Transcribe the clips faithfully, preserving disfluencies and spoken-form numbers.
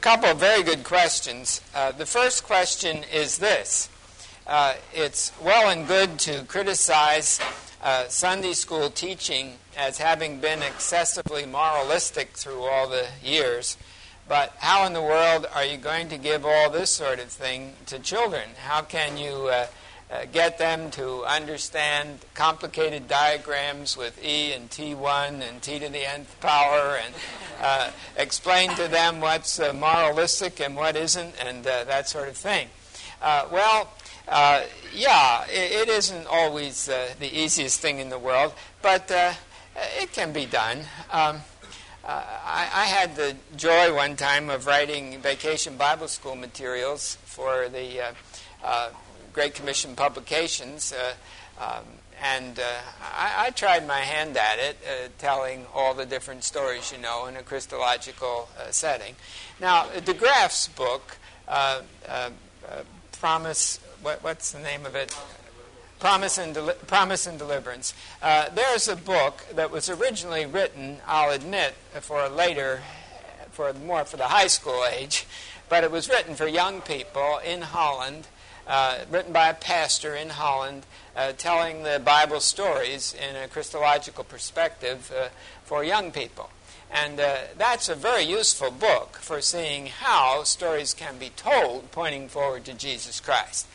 Couple of very good questions. Uh, the first question is this. Uh, it's well and good to criticize uh, Sunday school teaching as having been excessively moralistic through all the years, but how in the world are you going to give all this sort of thing to children? How can you uh, uh, get them to understand complicated diagrams with E and T one and T to the nth power and Uh, explain to them what's uh, moralistic and what isn't, and uh, that sort of thing. Uh, well, uh, yeah, it, it isn't always uh, the easiest thing in the world, but uh, it can be done. Um, uh, I, I had the joy one time of writing Vacation Bible School materials for the uh, uh, Great Commission publications, uh, um, And uh, I, I tried my hand at it, uh, telling all the different stories, you know, in a Christological uh, setting. Now, de Graaf's book, uh, uh, uh, Promise, what, what's the name of it? Promise and, Deli- Promise and Deliverance. Uh, there's a book that was originally written, I'll admit, for later, for more for the high school age, but it was written for young people in Holland, uh, written by a pastor in Holland, Uh, telling the Bible stories in a Christological perspective uh, for young people. And uh, that's a very useful book for seeing how stories can be told pointing forward to Jesus Christ.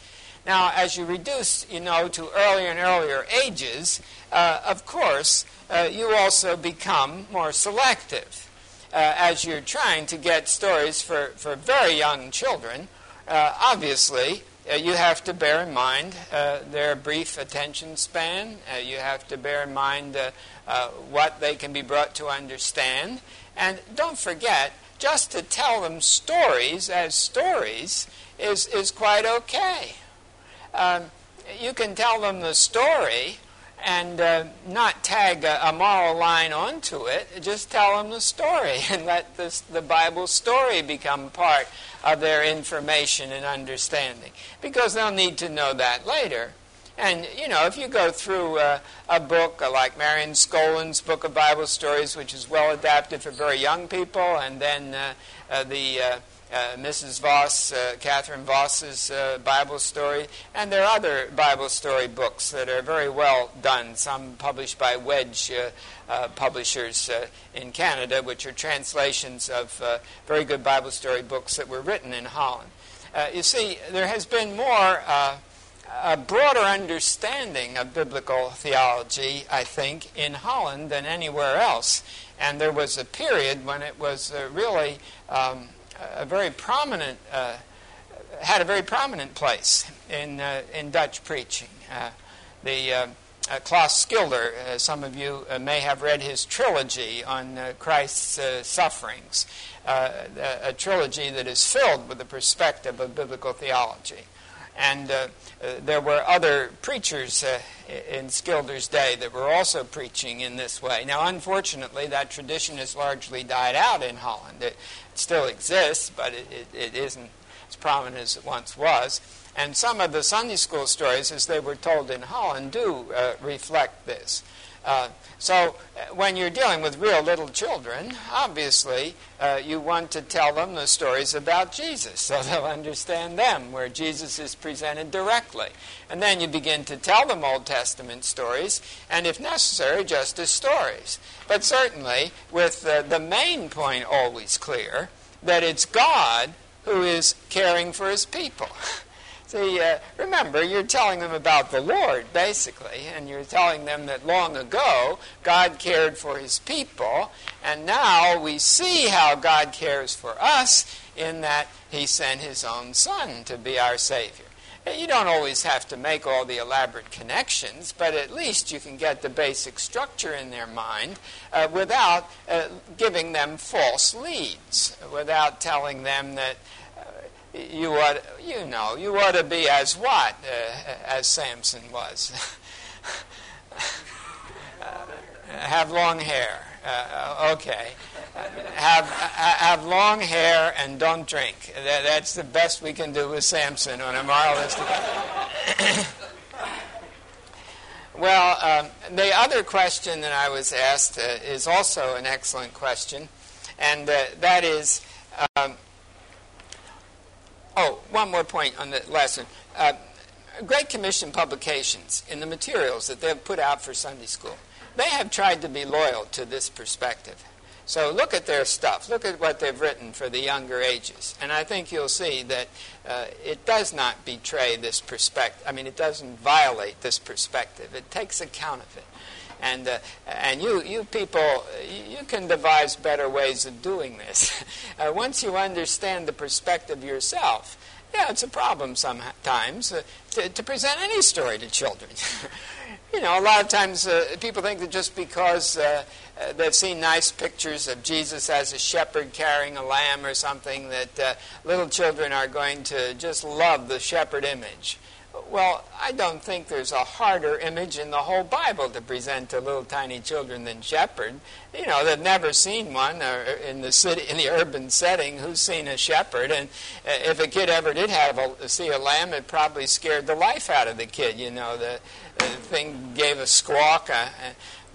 Now, as you reduce, you know, to earlier and earlier ages, uh, of course, uh, you also become more selective uh, as you're trying to get stories for, for very young children. Uh, obviously, Uh, you have to bear in mind uh, their brief attention span. Uh, you have to bear in mind uh, uh, what they can be brought to understand. And don't forget, just to tell them stories as stories is, is quite okay. Um, you can tell them the story and uh, not tag a, a moral line onto it. Just tell them the story and let this, the Bible story become part of their information and understanding, because they'll need to know that later. And, you know, if you go through uh, a book uh, like Marion Scolan's Book of Bible Stories, which is well adapted for very young people, and then uh, uh, the uh, uh, Missus Voss, uh, Catherine Voss's uh, Bible Story, and there are other Bible story books that are very well done, some published by Wedge uh, Uh, publishers uh, in Canada, which are translations of uh, very good Bible story books that were written in Holland. Uh, you see, there has been more, uh, a broader understanding of biblical theology, I think, in Holland than anywhere else. And there was a period when it was uh, really um, a very prominent, uh, had a very prominent place in uh, in Dutch preaching. Uh, the uh, Uh, Klaas Schilder, uh, some of you uh, may have read his trilogy on uh, Christ's uh, sufferings, uh, a, a trilogy that is filled with the perspective of biblical theology. And uh, uh, there were other preachers uh, in Schilder's day that were also preaching in this way. Now, unfortunately, that tradition has largely died out in Holland. It still exists, but it, it, it isn't as prominent as it once was. And some of the Sunday school stories, as they were told in Holland, do uh, reflect this. Uh, so when you're dealing with real little children, obviously uh, you want to tell them the stories about Jesus so they'll understand them, where Jesus is presented directly. And then you begin to tell them Old Testament stories, and if necessary, just as stories. But certainly with uh, the main point always clear, that it's God who is caring for his people. See, uh, remember, you're telling them about the Lord, basically, and you're telling them that long ago God cared for his people, and now we see how God cares for us in that he sent his own Son to be our Savior. You don't always have to make all the elaborate connections, but at least you can get the basic structure in their mind uh, without uh, giving them false leads, without telling them that uh, you ought, you know, you ought to be as what? Uh, as Samson was. uh, have long hair. Uh, okay. Have have long hair and don't drink. That, that's the best we can do with Samson on a moralistic. Well, um, the other question that I was asked uh, is also an excellent question, and uh, that is, um, oh, one more point on the last one. Uh, Great Commission publications in the materials that they've put out for Sunday school, they have tried to be loyal to this perspective. So look at their stuff. Look at what they've written for the younger ages. And I think you'll see that uh, it does not betray this perspective. I mean, it doesn't violate this perspective. It takes account of it. And uh, and you, you people, you can devise better ways of doing this. Uh, once you understand the perspective yourself, yeah, it's a problem sometimes uh, to, to present any story to children. You know, a lot of times uh, people think that just because uh, uh, they've seen nice pictures of Jesus as a shepherd carrying a lamb or something, that uh, little children are going to just love the shepherd image. Well, I don't think there's a harder image in the whole Bible to present to little tiny children than shepherd. You know, they've never seen one or in the city, in the urban setting. Who's seen a shepherd? And if a kid ever did have a, see a lamb, it probably scared the life out of the kid. You know, the, the thing gave a squawk. I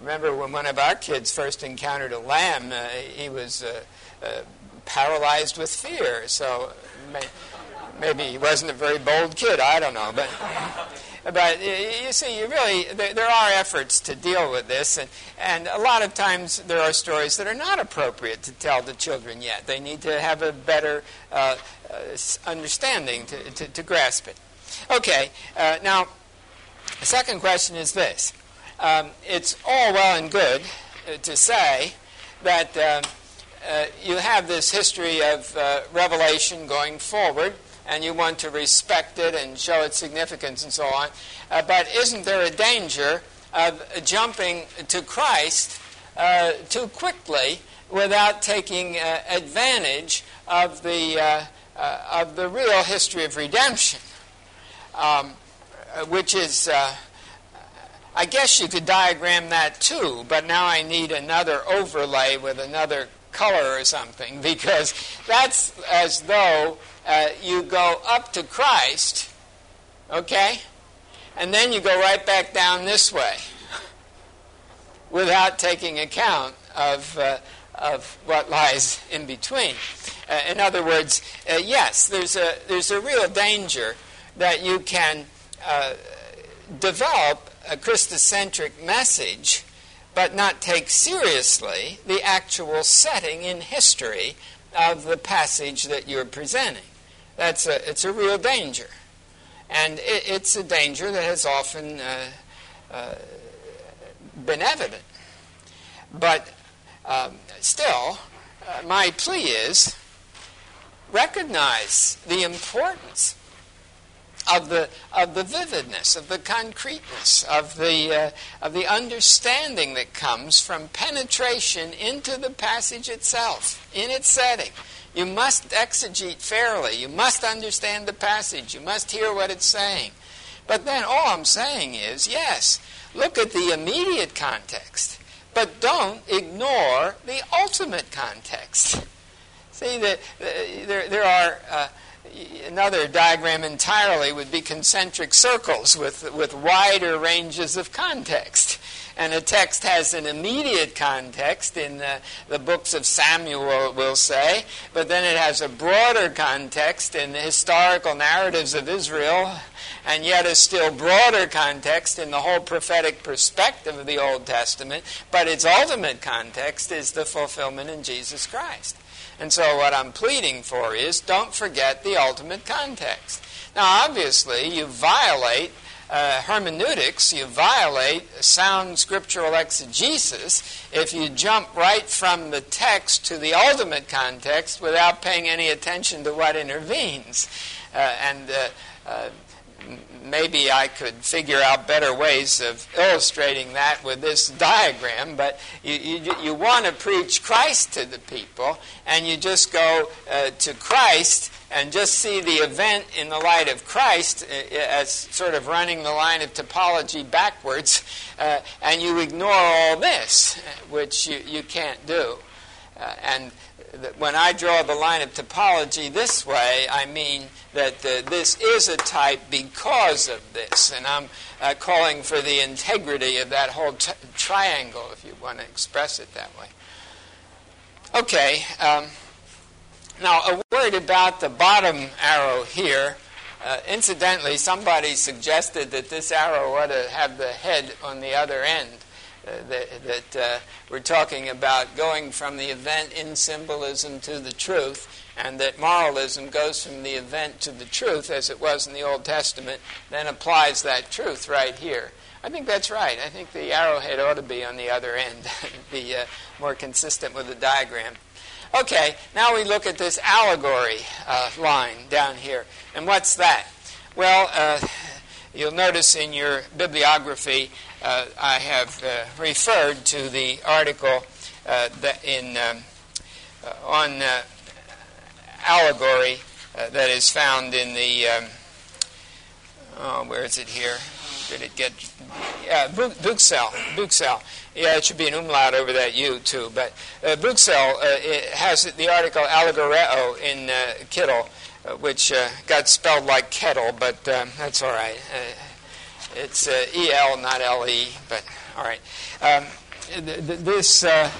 remember when one of our kids first encountered a lamb, uh, he was uh, uh, paralyzed with fear. So. May, Maybe he wasn't a very bold kid, I don't know. But but you see, you really, there are efforts to deal with this. And, and a lot of times there are stories that are not appropriate to tell to children yet. They need to have a better uh, understanding to, to, to grasp it. Okay, uh, now, the second question is this. Um, it's all well and good to say that uh, uh, you have this history of uh, revelation going forward, and you want to respect it and show its significance and so on. Uh, but isn't there a danger of jumping to Christ uh, too quickly without taking uh, advantage of the uh, uh, of the real history of redemption, um, which is, uh, I guess you could diagram that too, but now I need another overlay with another color or something, because that's as though uh, you go up to Christ, okay, and then you go right back down this way without taking account of uh, of what lies in between. Uh, in other words, uh, yes, there's a there's a real danger that you can uh, develop a Christocentric message but not take seriously the actual setting in history of the passage that you're presenting. That's a, it's a real danger. And it, it's a danger that has often uh, uh, been evident. But um, still, uh, my plea is, recognize the importance of the of the vividness, of the concreteness, of the uh, of the understanding that comes from penetration into the passage itself, in its setting. You must exegete fairly. You must understand the passage. You must hear what it's saying. But then all I'm saying is, yes, look at the immediate context, but don't ignore the ultimate context. See, the, the, there there are. Uh, Another diagram entirely would be concentric circles with with wider ranges of context. And a text has an immediate context in the, the books of Samuel, we'll say, but then it has a broader context in the historical narratives of Israel, and yet a still broader context in the whole prophetic perspective of the Old Testament, but its ultimate context is the fulfillment in Jesus Christ. And so what I'm pleading for is, don't forget the ultimate context. Now, obviously, you violate uh, hermeneutics, you violate sound scriptural exegesis if you jump right from the text to the ultimate context without paying any attention to what intervenes. Uh, and uh, uh, maybe I could figure out better ways of illustrating that with this diagram, but you you, you want to preach Christ to the people, and you just go uh, to Christ and just see the event in the light of Christ as sort of running the line of topology backwards, uh, and you ignore all this, which you, you can't do. Uh, and th- when I draw the line of topology this way, I mean that uh, this is a type because of this. And I'm uh, calling for the integrity of that whole t- triangle, if you want to express it that way. Okay. Um, now, a word about the bottom arrow here. Uh, incidentally, somebody suggested that this arrow ought to have the head on the other end. Uh, that, that uh, we're talking about going from the event in symbolism to the truth, and that moralism goes from the event to the truth, as it was in the Old Testament, then applies that truth right here. I think that's right. I think the arrowhead ought to be on the other end, be uh, more consistent with the diagram. Okay, now we look at this allegory uh, line down here. And what's that? Well, uh, you'll notice in your bibliography Uh, I have uh, referred to the article uh, that in um, uh, on uh, allegory uh, that is found in the um, oh, where is it here? Did it get yeah, Buxel? Buxel. Yeah, it should be an umlaut over that U too. But uh, Buxel uh, it has the article Allegoreo in uh, Kittel, uh, which uh, got spelled like kettle, but um, that's all right. Uh, It's uh, E L, not L E, but all right. Um, th- th- this uh,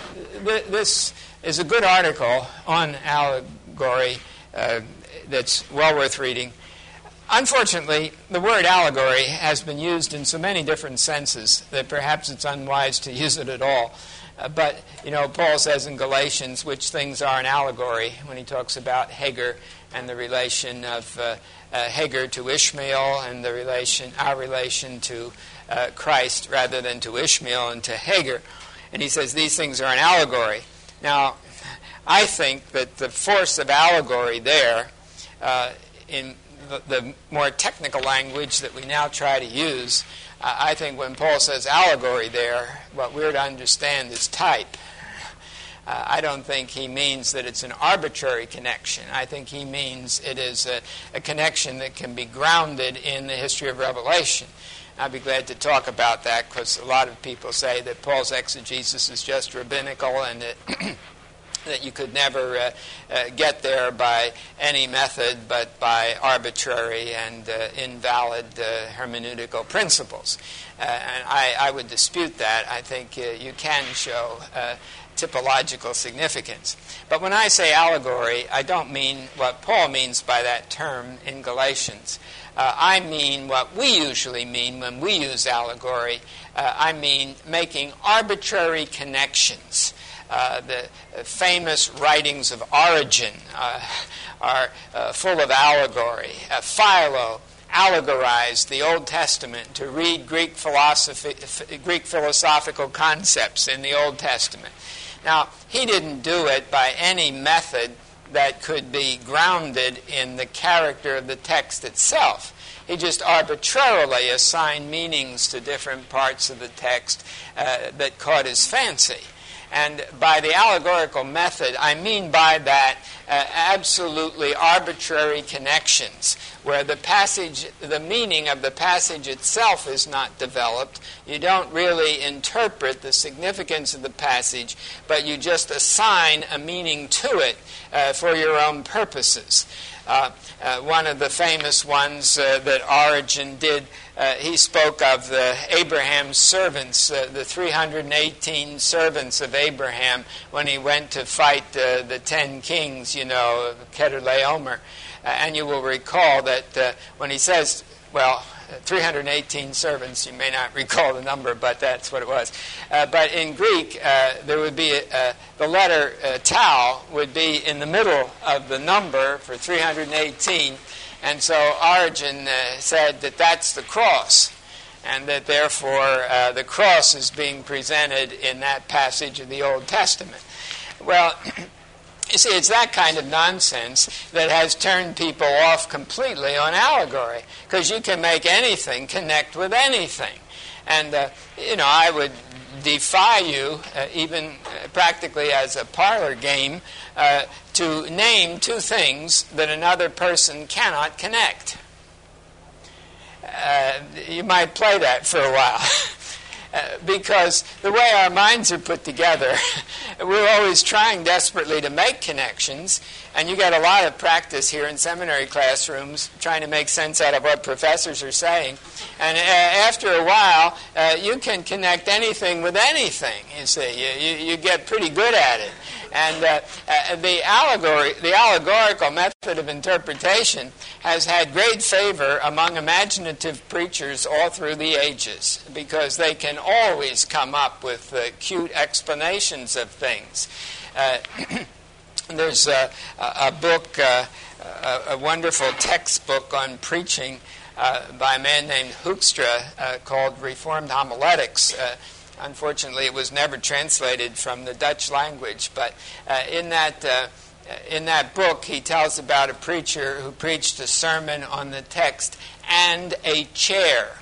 th- this is a good article on allegory uh, that's well worth reading. Unfortunately, the word allegory has been used in so many different senses that perhaps it's unwise to use it at all. Uh, but, you know, Paul says in Galatians which things are an allegory when he talks about Hagar and the relation of uh, uh, Hagar to Ishmael and the relation, our relation to uh, Christ rather than to Ishmael and to Hagar. And he says these things are an allegory. Now, I think that the force of allegory there, uh, in the, the more technical language that we now try to use, uh, I think when Paul says allegory there, what we're to understand is type. Uh, I don't think he means that it's an arbitrary connection. I think he means it is a, a connection that can be grounded in the history of Revelation. I'd be glad to talk about that because a lot of people say that Paul's exegesis is just rabbinical and that, that you could never uh, uh, get there by any method but by arbitrary and uh, invalid uh, hermeneutical principles. Uh, and I, I would dispute that. I think uh, you can show Uh, typological significance. But when I say allegory, I don't mean what Paul means by that term in Galatians. Uh, I mean what we usually mean when we use allegory. Uh, I mean making arbitrary connections. Uh, the famous writings of Origen uh, are uh, full of allegory. Uh, Philo allegorized the Old Testament to read Greek philosophy, Greek philosophical concepts in the Old Testament. Now, he didn't do it by any method that could be grounded in the character of the text itself. He just arbitrarily assigned meanings to different parts of the text uh, that caught his fancy. And by the allegorical method, I mean by that uh, absolutely arbitrary connections where the passage, the meaning of the passage itself is not developed. You don't really interpret the significance of the passage, but you just assign a meaning to it uh, for your own purposes. Uh, uh, one of the famous ones uh, that Origen did, uh, he spoke of the Abraham's servants, uh, the three hundred eighteen servants of Abraham when he went to fight uh, the ten kings, you know, Kedar Laomer. Uh, and you will recall that uh, when he says, well, three hundred eighteen servants, you may not recall the number, but that's what it was. Uh, but in Greek, uh, there would be a, a, the letter uh, tau would be in the middle of the number for three hundred eighteen, and so Origen uh, said that that's the cross, and that therefore uh, the cross is being presented in that passage of the Old Testament. Well, You see, it's that kind of nonsense that has turned people off completely on allegory, because you can make anything connect with anything. And, uh, you know, I would defy you, uh, even uh, practically as a parlor game, uh, to name two things that another person cannot connect. Uh, you might play that for a while. Uh, because the way our minds are put together, we're always trying desperately to make connections, and you get a lot of practice here in seminary classrooms trying to make sense out of what professors are saying. And uh, after a while, uh, you can connect anything with anything, you see. You, you, you get pretty good at it. And uh, uh, the allegory, the allegorical method of interpretation has had great favor among imaginative preachers all through the ages, because they can always come up with uh, cute explanations of things. Uh, there's a, a book, uh, a, a wonderful textbook on preaching uh, by a man named Hoekstra uh, called Reformed Homiletics. Uh, Unfortunately, it was never translated from the Dutch language, but uh, in that uh, in that book, he tells about a preacher who preached a sermon on the text "and a chair."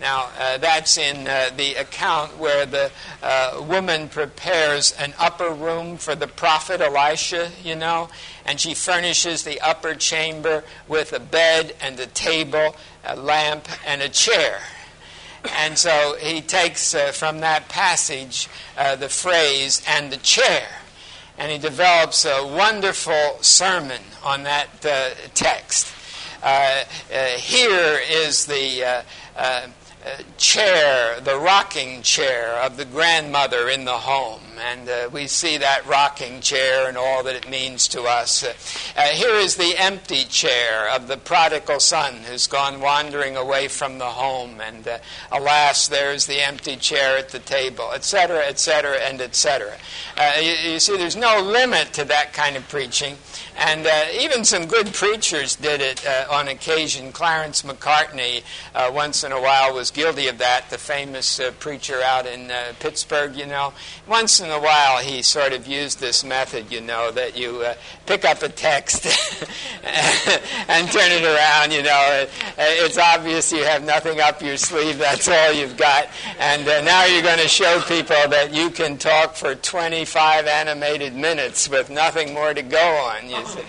Now, uh, that's in uh, the account where the uh, woman prepares an upper room for the prophet Elisha, you know, and she furnishes the upper chamber with a bed and a table, a lamp, and a chair. And so he takes uh, from that passage uh, the phrase, "and the chair," and he develops a wonderful sermon on that uh, text. Uh, uh, here is the uh, uh, chair, the rocking chair of the grandmother in the home, and uh, we see that rocking chair and all that it means to us. Uh, uh, here is the empty chair of the prodigal son who's gone wandering away from the home, and uh, alas, there's the empty chair at the table, et cetera, et cetera, and et cetera. Uh, you, you see, there's no limit to that kind of preaching, and uh, even some good preachers did it uh, on occasion. Clarence McCartney, uh, once in a while, was guilty of that, the famous uh, preacher out in uh, Pittsburgh, you know. Once in a while he sort of used this method, you know, that you uh, pick up a text and turn it around, you know. It's obvious you have nothing up your sleeve, that's all you've got. And uh, now you're going to show people that you can talk for twenty-five animated minutes with nothing more to go on, you see.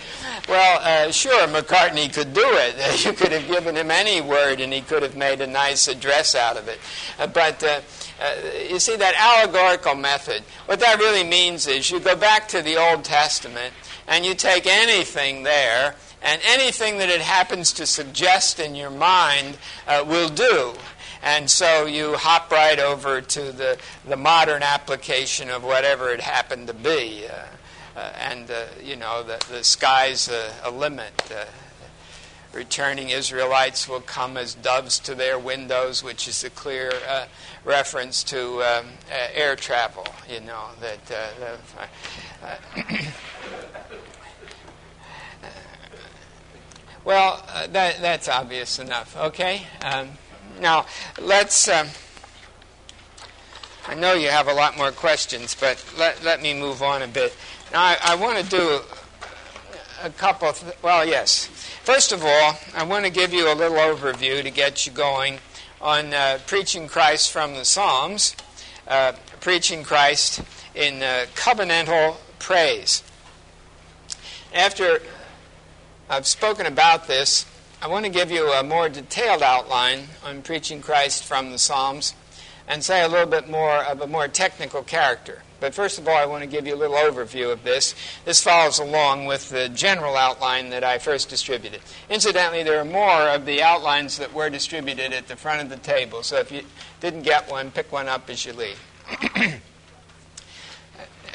Well, uh, sure, McCartney could do it. You could have given him any word and he could have made a nice address out of it. Uh, but uh, uh, you see, that allegorical method, what that really means is you go back to the Old Testament and you take anything there, and anything that it happens to suggest in your mind uh, will do. And so you hop right over to the, the modern application of whatever it happened to be. Uh, uh, and, uh, you know, the, the sky's a, a limit. Uh, Returning Israelites will come as doves to their windows, which is a clear uh, reference to um, uh, air travel, you know, that uh, uh, uh, well, uh, that, that's obvious enough, okay? Um, now, let's, um, I know you have a lot more questions, but let, let me move on a bit. Now, I, I want to do a couple, th- well, yes. First of all, I want to give you a little overview to get you going on uh, preaching Christ from the Psalms, uh, preaching Christ in uh, covenantal praise. After I've spoken about this, I want to give you a more detailed outline on preaching Christ from the Psalms and say a little bit more of a more technical character. But first of all, I want to give you a little overview of this. This follows along with the general outline that I first distributed. Incidentally, there are more of the outlines that were distributed at the front of the table. So if you didn't get one, pick one up as you leave.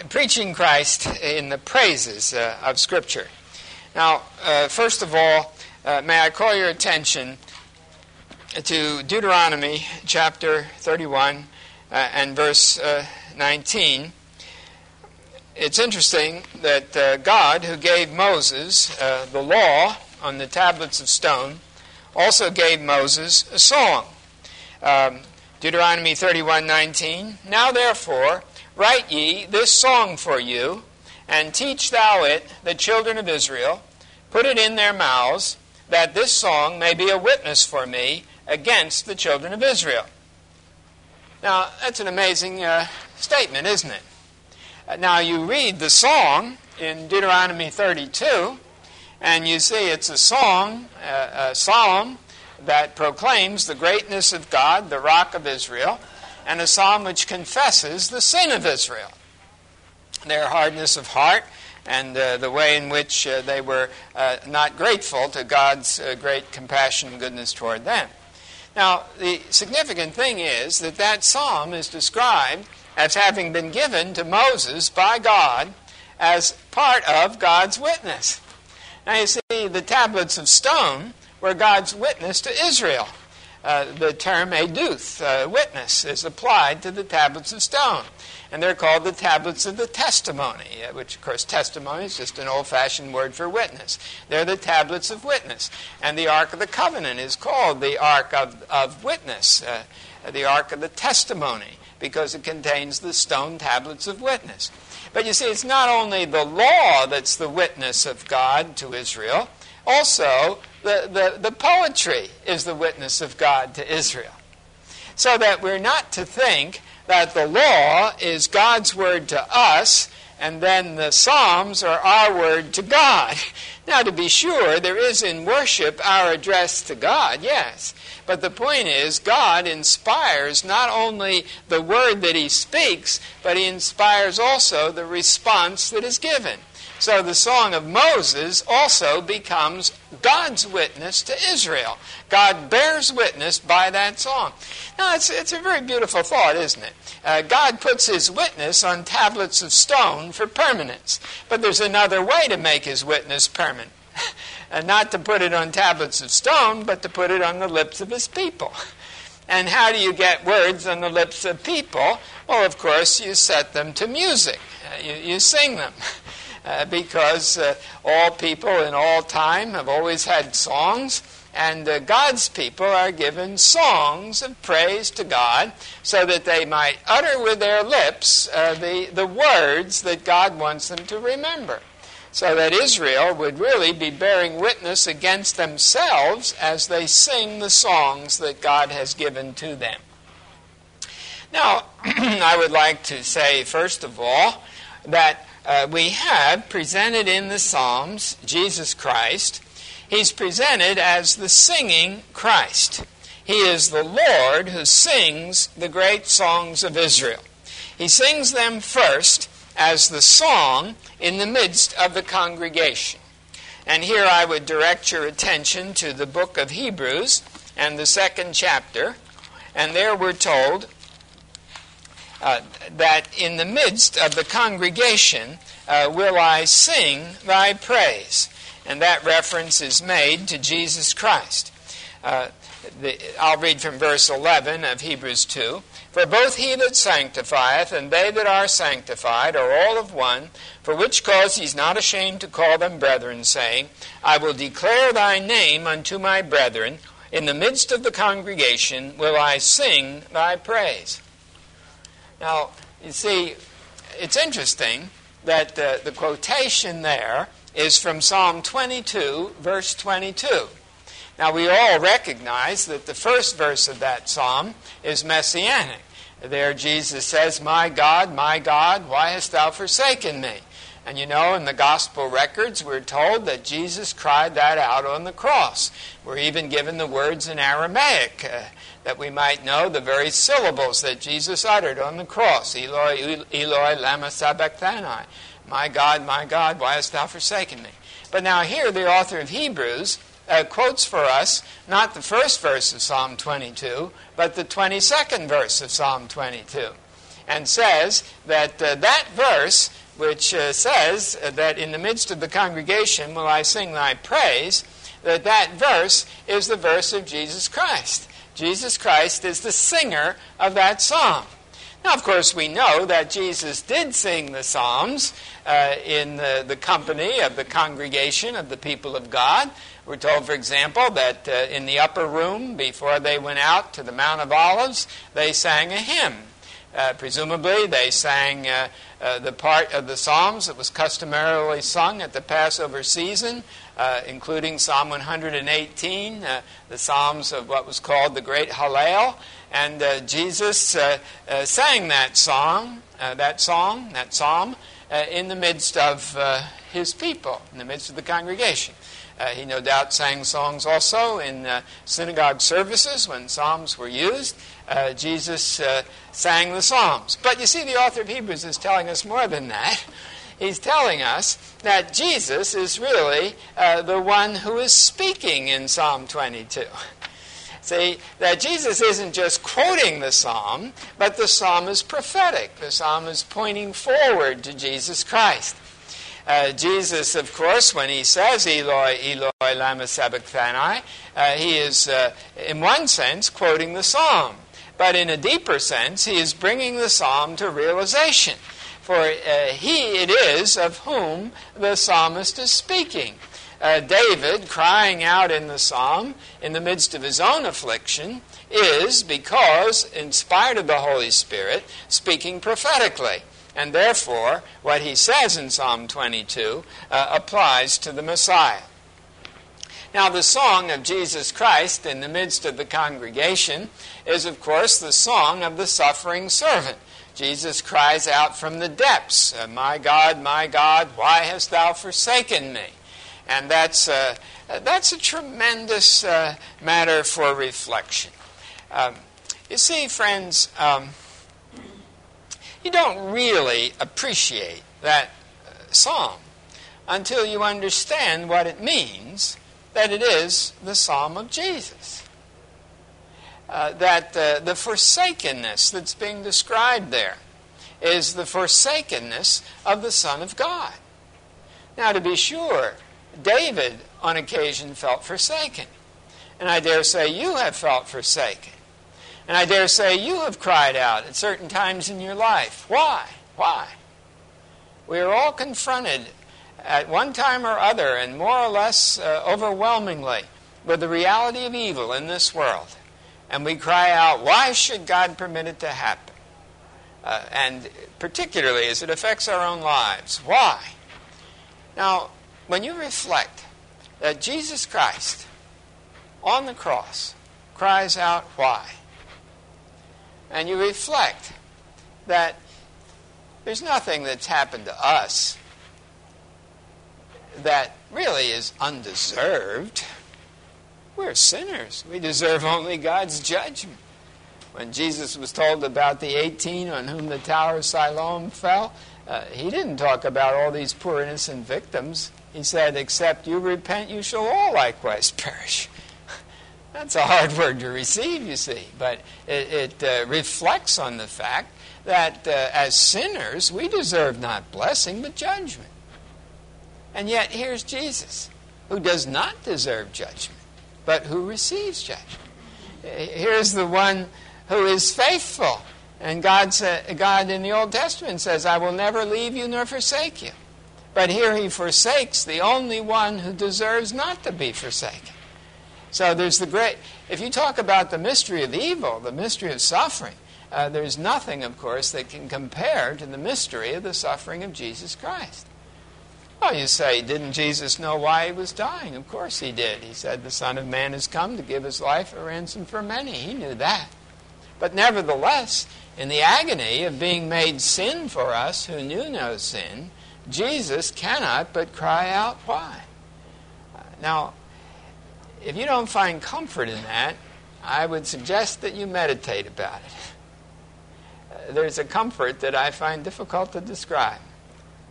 Preaching Christ in the praises uh, of Scripture. Now, uh, first of all, uh, may I call your attention to Deuteronomy chapter thirty-one uh, and verse Uh, nineteen. It's interesting that uh, God, who gave Moses uh, the law on the tablets of stone, also gave Moses a song. Um, Deuteronomy thirty-one nineteen. "Now therefore, write ye this song for you, And teach thou it, the children of Israel, put it in their mouths, that this song may be a witness for me against the children of Israel. Now, that's an amazing uh, statement, isn't it? Uh, now, you read the song in Deuteronomy thirty-two, and you see it's a song, uh, a psalm, that proclaims the greatness of God, the rock of Israel, and a psalm which confesses the sin of Israel, their hardness of heart, and uh, the way in which uh, they were uh, not grateful to God's uh, great compassion and goodness toward them. Now, the significant thing is that that psalm is described as having been given to Moses by God as part of God's witness. Now, you see, the tablets of stone were God's witness to Israel. Uh, the term eduth, uh, witness, is applied to the tablets of stone. And they're called the tablets of the testimony, which, of course, testimony is just an old-fashioned word for witness. They're the tablets of witness. And the Ark of the Covenant is called the Ark of, of Witness, uh, the Ark of the Testimony, because it contains the stone tablets of witness. But you see, it's not only the law that's the witness of God to Israel, also the, the, the poetry is the witness of God to Israel. So that we're not to think that the law is God's word to us, and then the Psalms are our word to God. Now, to be sure, there is in worship our address to God, yes. But the point is, God inspires not only the word that he speaks, but he inspires also the response that is given. So the Song of Moses also becomes God's witness to Israel. God bears witness by that song. Now, it's, it's a very beautiful thought, isn't it? Uh, God puts his witness on tablets of stone for permanence. But there's another way to make his witness permanent. And not to put it on tablets of stone, but to put it on the lips of his people. And how do you get words on the lips of people? Well, of course, you set them to music. Uh, you, you sing them. Uh, because uh, all people in all time have always had songs, and uh, God's people are given songs of praise to God so that they might utter with their lips uh, the, the words that God wants them to remember, so that Israel would really be bearing witness against themselves as they sing the songs that God has given to them. Now, I would like to say, first of all, that Uh, we have presented in the Psalms Jesus Christ. He's presented as the singing Christ. He is the Lord who sings the great songs of Israel. He sings them first as the song in the midst of the congregation. And here I would direct your attention to the book of Hebrews and the second chapter. And there we're told Uh, that in the midst of the congregation uh, will I sing thy praise. And that reference is made to Jesus Christ. Uh, the, I'll read from verse eleven of Hebrews two. For both he that sanctifieth and they that are sanctified are all of one, for which cause he is not ashamed to call them brethren, saying, I will declare thy name unto my brethren. In the midst of the congregation will I sing thy praise. Now, you see, it's interesting that uh, the quotation there is from Psalm twenty-two, verse twenty-two. Now, we all recognize that the first verse of that psalm is messianic. There Jesus says, My God, my God, why hast thou forsaken me? And you know, in the gospel records, we're told that Jesus cried that out on the cross. We're even given the words in Aramaic, uh, that we might know the very syllables that Jesus uttered on the cross. Eloi, Eloi, lama sabachthani. My God, my God, why hast thou forsaken me? But now here the author of Hebrews uh, quotes for us not the first verse of Psalm twenty-two, but the twenty-second verse of Psalm twenty-two, and says that uh, that verse, which uh, says that in the midst of the congregation will I sing thy praise, that that verse is the verse of Jesus Christ. Jesus Christ is the singer of that psalm. Now, of course, we know that Jesus did sing the Psalms uh, in the, the company of the congregation of the people of God. We're told, for example, that uh, in the upper room, before they went out to the Mount of Olives, they sang a hymn. Uh, presumably, they sang uh, uh, the part of the Psalms that was customarily sung at the Passover season, uh, including Psalm one hundred eighteen, uh, the Psalms of what was called the Great Hallel. And uh, Jesus uh, uh, sang that song, uh, that song, that psalm, uh, in the midst of uh, his people, in the midst of the congregation. Uh, he no doubt sang songs also in uh, synagogue services when psalms were used. Uh, Jesus uh, sang the psalms. But you see, the author of Hebrews is telling us more than that. He's telling us that Jesus is really uh, the one who is speaking in Psalm twenty-two. See, that Jesus isn't just quoting the psalm, but the psalm is prophetic. The psalm is pointing forward to Jesus Christ. Uh, Jesus, of course, when he says, Eloi, Eloi, lama sabachthani, uh, he is, uh, in one sense, quoting the psalm. But in a deeper sense, he is bringing the psalm to realization. For uh, he it is of whom the psalmist is speaking. Uh, David, crying out in the psalm, in the midst of his own affliction, is, because, inspired of the Holy Spirit, speaking prophetically. And therefore, what he says in Psalm twenty-two uh, applies to the Messiah. Now, the song of Jesus Christ in the midst of the congregation is, of course, the song of the suffering servant. Jesus cries out from the depths, "My God, my God, why hast thou forsaken me?" And that's a, that's a tremendous uh, matter for reflection. Um, you see, friends... Um, You don't really appreciate that uh, psalm until you understand what it means, that it is the psalm of Jesus. Uh, that uh, the forsakenness that's being described there is the forsakenness of the Son of God. Now, to be sure, David on occasion felt forsaken. And I dare say you have felt forsaken. And I dare say you have cried out at certain times in your life. Why? Why? We are all confronted at one time or other, and more or less uh, overwhelmingly, with the reality of evil in this world. And we cry out, why should God permit it to happen? Uh, and particularly as it affects our own lives. Why? Now, when you reflect that Jesus Christ on the cross cries out, why? And you reflect that there's nothing that's happened to us that really is undeserved. We're sinners. We deserve only God's judgment. When Jesus was told about the eighteen on whom the Tower of Siloam fell, uh, he didn't talk about all these poor innocent victims. He said, except you repent, you shall all likewise perish. That's a hard word to receive, you see, but it, it uh, reflects on the fact that uh, as sinners, we deserve not blessing, but judgment. And yet, here's Jesus, who does not deserve judgment, but who receives judgment. Here's the one who is faithful, and God, sa- God in the Old Testament says, I will never leave you nor forsake you. But here he forsakes the only one who deserves not to be forsaken. So there's the great, if you talk about the mystery of evil, the mystery of suffering, uh, there's nothing, of course, that can compare to the mystery of the suffering of Jesus Christ. Well, you say, didn't Jesus know why he was dying? Of course he did. He said, the Son of Man has come to give his life a ransom for many. He knew that. But nevertheless, in the agony of being made sin for us who knew no sin, Jesus cannot but cry out, why? Uh, now, if you don't find comfort in that, I would suggest that you meditate about it. Uh, there's a comfort that I find difficult to describe,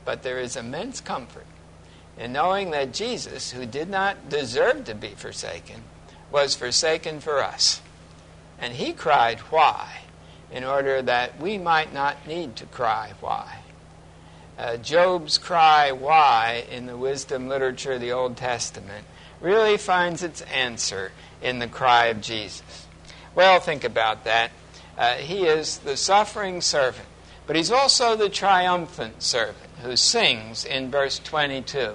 but there is immense comfort in knowing that Jesus, who did not deserve to be forsaken, was forsaken for us. And he cried, why? In order that we might not need to cry, why? Uh, Job's cry, why, in the wisdom literature of the Old Testament, really finds its answer in the cry of Jesus. Well, think about that. Uh, he is the suffering servant, but he's also the triumphant servant who sings in verse twenty-two.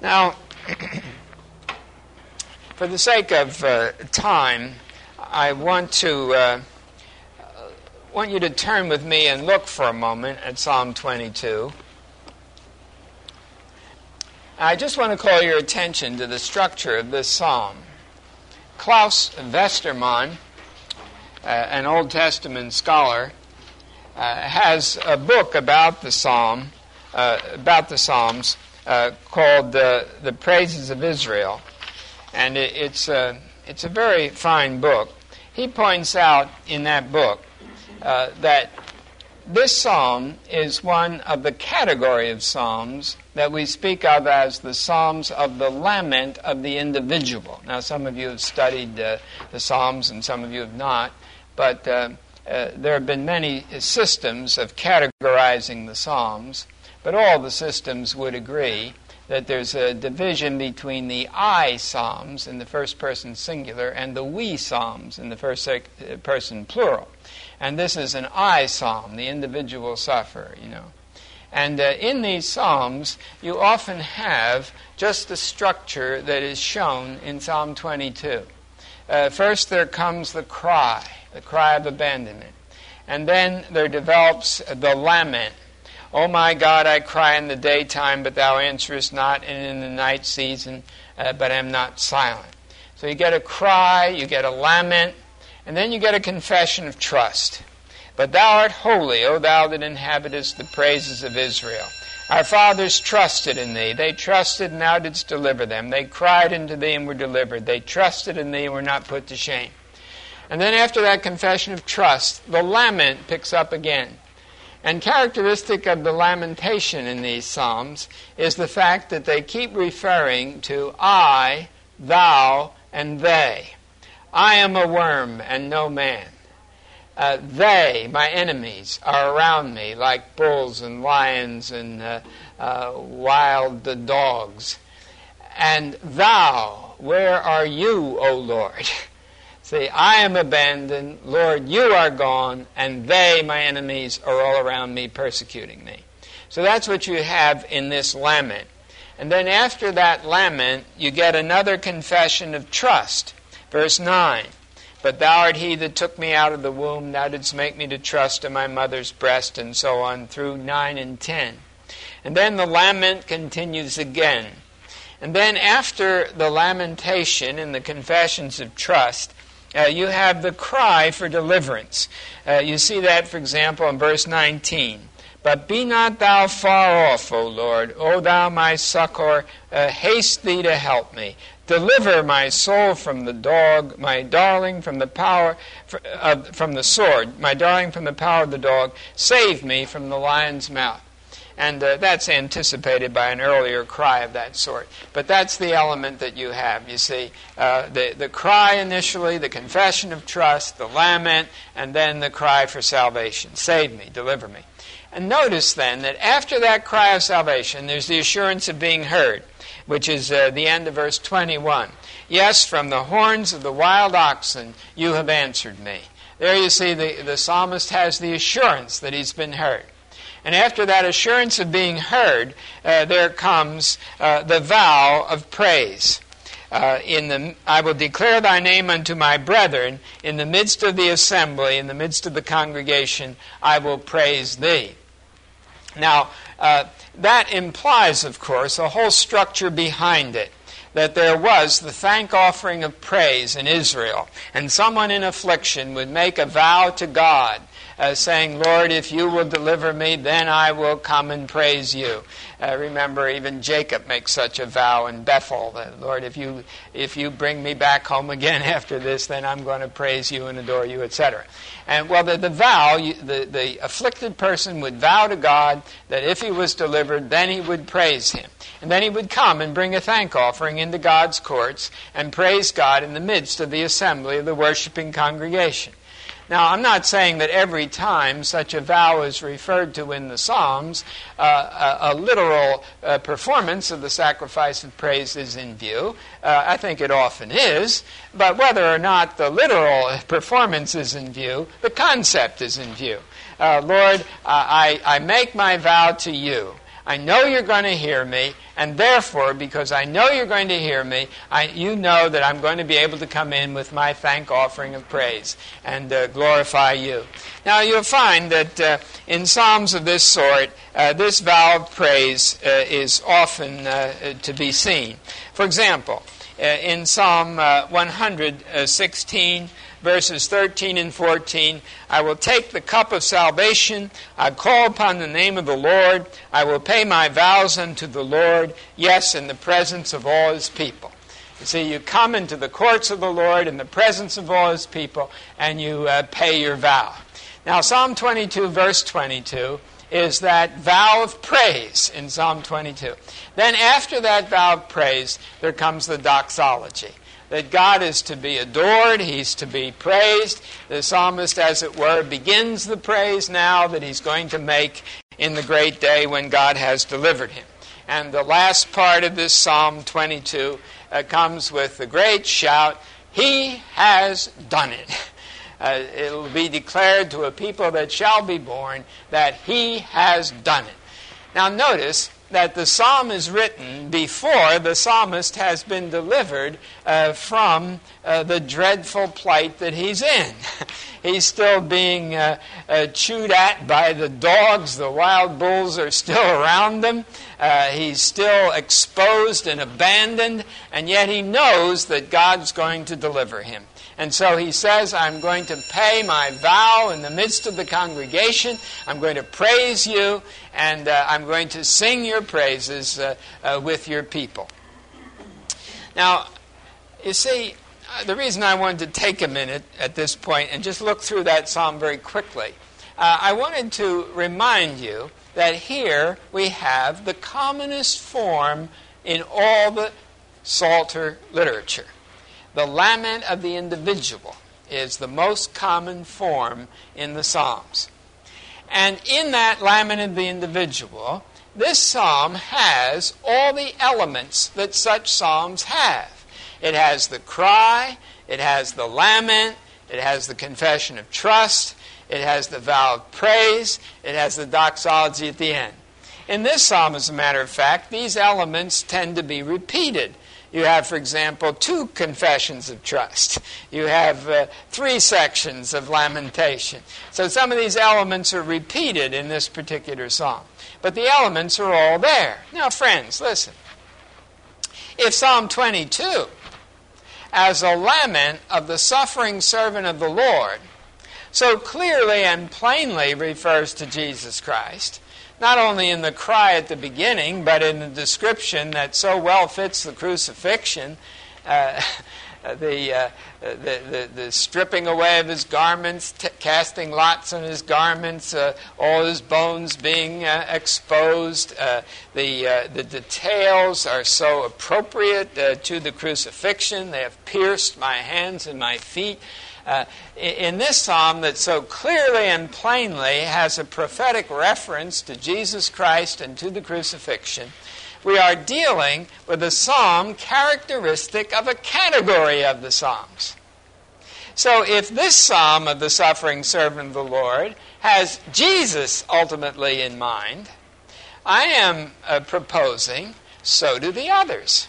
Now, for the sake of uh, time, I want to uh, I want you to turn with me and look for a moment at Psalm twenty-two. I just want to call your attention to the structure of this psalm. Klaus Westermann, uh, an Old Testament scholar, uh, has a book about the psalm, uh, about the Psalms, uh, called uh, "The Praises of Israel," and it, it's a it's a very fine book. He points out in that book uh, that this psalm is one of the category of psalms that we speak of as the psalms of the lament of the individual. Now, some of you have studied uh, the psalms and some of you have not, but uh, uh, there have been many systems of categorizing the psalms, but all the systems would agree that there's a division between the I psalms in the first person singular and the we psalms in the first sec- person plural. And this is an I psalm, the individual sufferer, you know. And uh, in these psalms, you often have just the structure that is shown in Psalm twenty-two. Uh, first, there comes the cry, the cry of abandonment. And then there develops the lament. Oh my God, I cry in the daytime, but thou answerest not, and in the night season, uh, but am not silent. So you get a cry, you get a lament, and then you get a confession of trust. But thou art holy, O thou that inhabitest the praises of Israel. Our fathers trusted in thee. They trusted, and thou didst deliver them. They cried unto thee, and were delivered. They trusted in thee, and were not put to shame. And then after that confession of trust, the lament picks up again. And characteristic of the lamentation in these psalms is the fact that they keep referring to I, thou, and they. I am a worm and no man. Uh, they, my enemies, are around me like bulls and lions and uh, uh, wild uh, dogs. And thou, where are you, O Lord? See, I am abandoned, Lord, you are gone, and they, my enemies, are all around me persecuting me. So that's what you have in this lament. And then after that lament, you get another confession of trust. Verse nine, but thou art he that took me out of the womb, thou didst make me to trust in my mother's breast, and so on, through nine and ten. And then the lament continues again. And then after the lamentation and the confessions of trust, uh, you have the cry for deliverance. Uh, you see that, for example, in verse nineteen. But be not thou far off, O Lord, O thou my succor, uh, haste thee to help me. Deliver my soul from the dog, my darling from the power uh, from the sword, my darling from the power of the dog. Save me from the lion's mouth. And uh, that's anticipated by an earlier cry of that sort. But that's the element that you have, you see. Uh, the, the cry initially, the confession of trust, the lament, and then the cry for salvation. Save me, deliver me. And notice then that after that cry of salvation, there's the assurance of being heard, which is uh, the end of verse twenty-one. Yes, from the horns of the wild oxen you have answered me. There you see the, the psalmist has the assurance that he's been heard. And after that assurance of being heard, uh, there comes uh, the vow of praise. Uh, in the, I will declare thy name unto my brethren. In the midst of the assembly, in the midst of the congregation, I will praise thee. Now, uh, that implies, of course, a whole structure behind it, that there was the thank offering of praise in Israel, and someone in affliction would make a vow to God, uh, saying, Lord, if you will deliver me, then I will come and praise you. Uh, remember, even Jacob makes such a vow in Bethel, that, Lord, if you, if you bring me back home again after this, then I'm going to praise you and adore you, et cetera. And well, the, the vow, the, the afflicted person would vow to God that if he was delivered, then he would praise him. And then he would come and bring a thank offering into God's courts and praise God in the midst of the assembly of the worshiping congregation. Now, I'm not saying that every time such a vow is referred to in the Psalms, uh, a, a literal uh, performance of the sacrifice of praise is in view. Uh, I think it often is. But whether or not the literal performance is in view, the concept is in view. Uh, Lord, uh, I, I make my vow to you. I know you're going to hear me, and therefore, because I know you're going to hear me, I, you know that I'm going to be able to come in with my thank offering of praise and uh, glorify you. Now, you'll find that uh, in psalms of this sort, uh, this vow of praise uh, is often uh, to be seen. For example, uh, in Psalm uh, one hundred sixteen, verses thirteen and fourteen, I will take the cup of salvation, I call upon the name of the Lord, I will pay my vows unto the Lord, yes, in the presence of all his people. You see, you come into the courts of the Lord in the presence of all his people, and you uh, pay your vow. Now, Psalm twenty-two, verse twenty-two, is that vow of praise in Psalm twenty-two. Then after that vow of praise, there comes the doxology, that God is to be adored, he's to be praised. The psalmist, as it were, begins the praise now that he's going to make in the great day when God has delivered him. And the last part of this Psalm twenty-two uh, comes with the great shout, he has done it. Uh, it will be declared to a people that shall be born that he has done it. Now notice that the psalm is written before the psalmist has been delivered uh, from uh, the dreadful plight that he's in. He's still being uh, uh, chewed at by the dogs. The wild bulls are still around him. Uh, he's still exposed and abandoned, and yet he knows that God's going to deliver him. And so he says, I'm going to pay my vow in the midst of the congregation. I'm going to praise you, and uh, I'm going to sing your praises uh, uh, with your people. Now, you see, uh, the reason I wanted to take a minute at this point and just look through that psalm very quickly, uh, I wanted to remind you that here we have the commonest form in all the Psalter literature. The lament of the individual is the most common form in the Psalms. And in that lament of the individual, this psalm has all the elements that such psalms have. It has the cry, it has the lament, it has the confession of trust, it has the vow of praise, it has the doxology at the end. In this psalm, as a matter of fact, these elements tend to be repeated. You have, for example, two confessions of trust. You have uh, three sections of lamentation. So some of these elements are repeated in this particular psalm. But the elements are all there. Now, friends, listen. If Psalm twenty-two, as a lament of the suffering servant of the Lord, so clearly and plainly refers to Jesus Christ, not only in the cry at the beginning, but in the description that so well fits the crucifixion, uh, the, uh, the, the the stripping away of his garments, t- casting lots on his garments, uh, all his bones being uh, exposed. Uh, the uh, the details are so appropriate uh, to the crucifixion. They have pierced my hands and my feet. Uh, in this psalm that so clearly and plainly has a prophetic reference to Jesus Christ and to the crucifixion, we are dealing with a psalm characteristic of a category of the psalms. So if this psalm of the suffering servant of the Lord has Jesus ultimately in mind, I am uh, proposing, so do the others.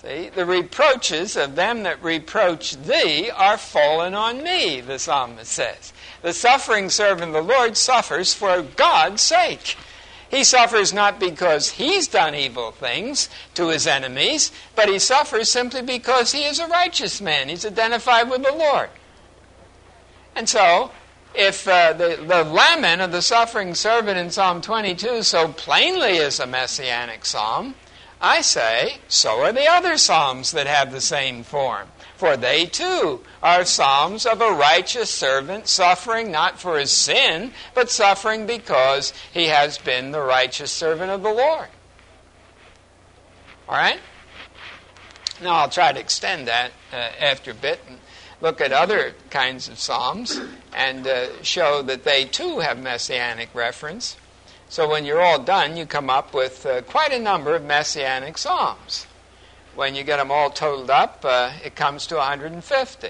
See, the reproaches of them that reproach thee are fallen on me, the psalmist says. The suffering servant of the Lord suffers for God's sake. He suffers not because he's done evil things to his enemies, but he suffers simply because he is a righteous man. He's identified with the Lord. And so, if uh, the, the lament of the suffering servant in Psalm twenty-two so plainly is a messianic psalm, I say, so are the other psalms that have the same form. For they, too, are psalms of a righteous servant suffering not for his sin, but suffering because he has been the righteous servant of the Lord. All right? Now, I'll try to extend that uh, after a bit and look at other kinds of psalms and uh, show that they, too, have messianic reference. So when you're all done, you come up with uh, quite a number of messianic psalms. When you get them all totaled up, uh, it comes to one hundred fifty.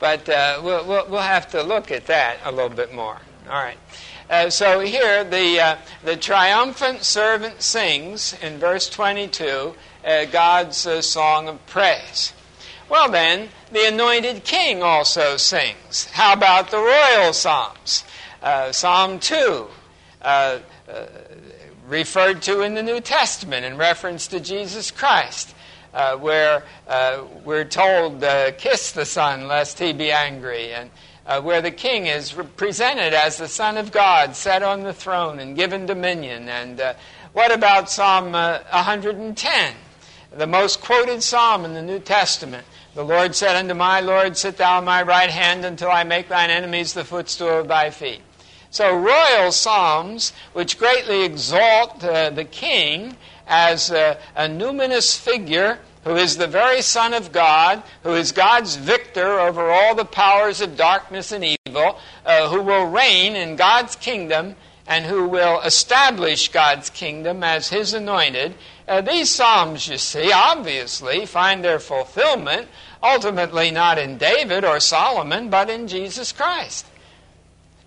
But uh, we'll, we'll, we'll have to look at that a little bit more. All right. Uh, so here, the uh, the triumphant servant sings, in verse twenty-two, uh, God's uh, song of praise. Well then, the anointed king also sings. How about the royal psalms? Uh, Psalm two, uh, uh, referred to in the New Testament in reference to Jesus Christ, uh, where uh, we're told, uh, kiss the Son lest he be angry, and Uh, where the king is presented as the Son of God, set on the throne and given dominion. And uh, what about Psalm uh, one hundred ten, the most quoted psalm in the New Testament? The Lord said unto my Lord, sit thou on my right hand until I make thine enemies the footstool of thy feet. So royal psalms, which greatly exalt uh, the king as uh, a numinous figure, who is the very Son of God, who is God's victor over all the powers of darkness and evil, uh, who will reign in God's kingdom and who will establish God's kingdom as his anointed. Uh, these psalms, you see, obviously find their fulfillment, ultimately not in David or Solomon, but in Jesus Christ.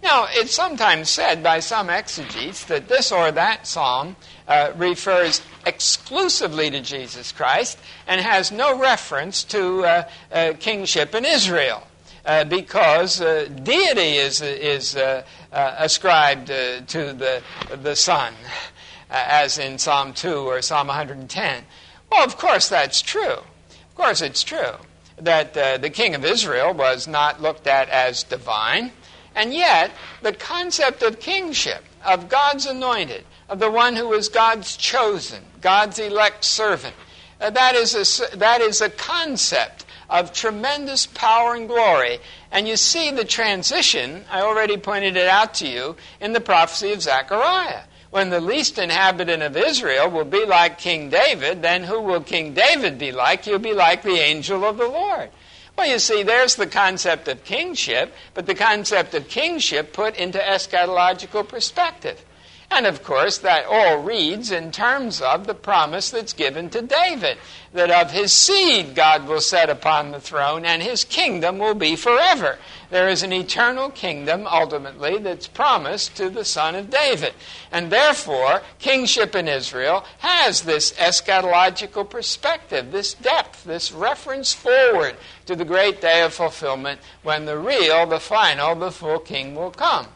Now, it's sometimes said by some exegetes that this or that psalm uh, refers exclusively to Jesus Christ and has no reference to uh, uh, kingship in Israel uh, because uh, deity is, is uh, uh, ascribed uh, to the, the Son, uh, as in Psalm two or Psalm one hundred ten. Well, of course that's true. Of course it's true that uh, the king of Israel was not looked at as divine. And yet, the concept of kingship, of God's anointed, of the one who is God's chosen, God's elect servant, uh, that is a, that is a concept of tremendous power and glory. And you see the transition, I already pointed it out to you, in the prophecy of Zechariah. When the least inhabitant of Israel will be like King David, then who will King David be like? He'll be like the angel of the Lord. Well, you see, there's the concept of kingship, but the concept of kingship put into eschatological perspective. And, of course, that all reads in terms of the promise that's given to David, that of his seed God will set upon the throne, and his kingdom will be forever. There is an eternal kingdom, ultimately, that's promised to the son of David. And therefore, kingship in Israel has this eschatological perspective, this depth, this reference forward to the great day of fulfillment when the real, the final, the full king will come.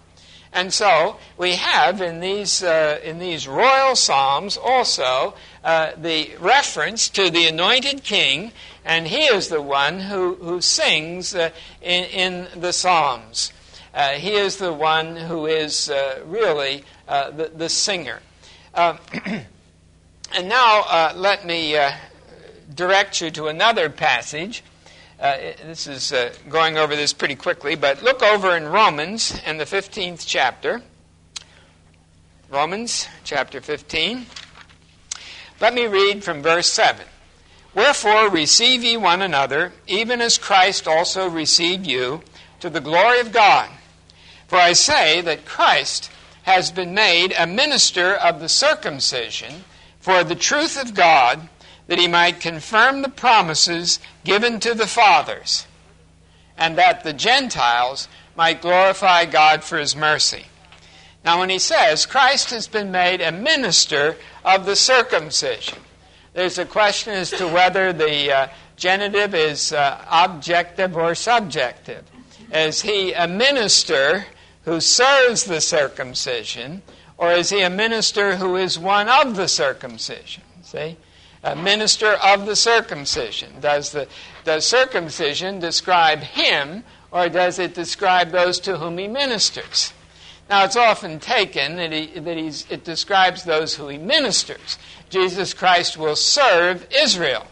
And so we have in these uh, in these royal psalms also uh, the reference to the anointed king, and he is the one who, who sings uh, in, in the psalms. Uh, he is the one who is uh, really uh, the, the singer. Uh, and now uh, let me uh, direct you to another passage. Uh, this is uh, going over this pretty quickly, but look over in Romans and the fifteenth chapter. Romans chapter fifteen. Let me read from verse seven. Wherefore receive ye one another, even as Christ also received you, to the glory of God. For I say that Christ has been made a minister of the circumcision for the truth of God, that he might confirm the promises given to the fathers, and that the Gentiles might glorify God for his mercy. Now when he says, Christ has been made a minister of the circumcision, there's a question as to whether the uh, genitive is uh, objective or subjective. Is he a minister who serves the circumcision, or is he a minister who is one of the circumcision? See? A minister of the circumcision. Does the does circumcision describe him, or does it describe those to whom he ministers? Now it's often taken that he that he's, it describes those who he ministers. Jesus Christ will serve Israel.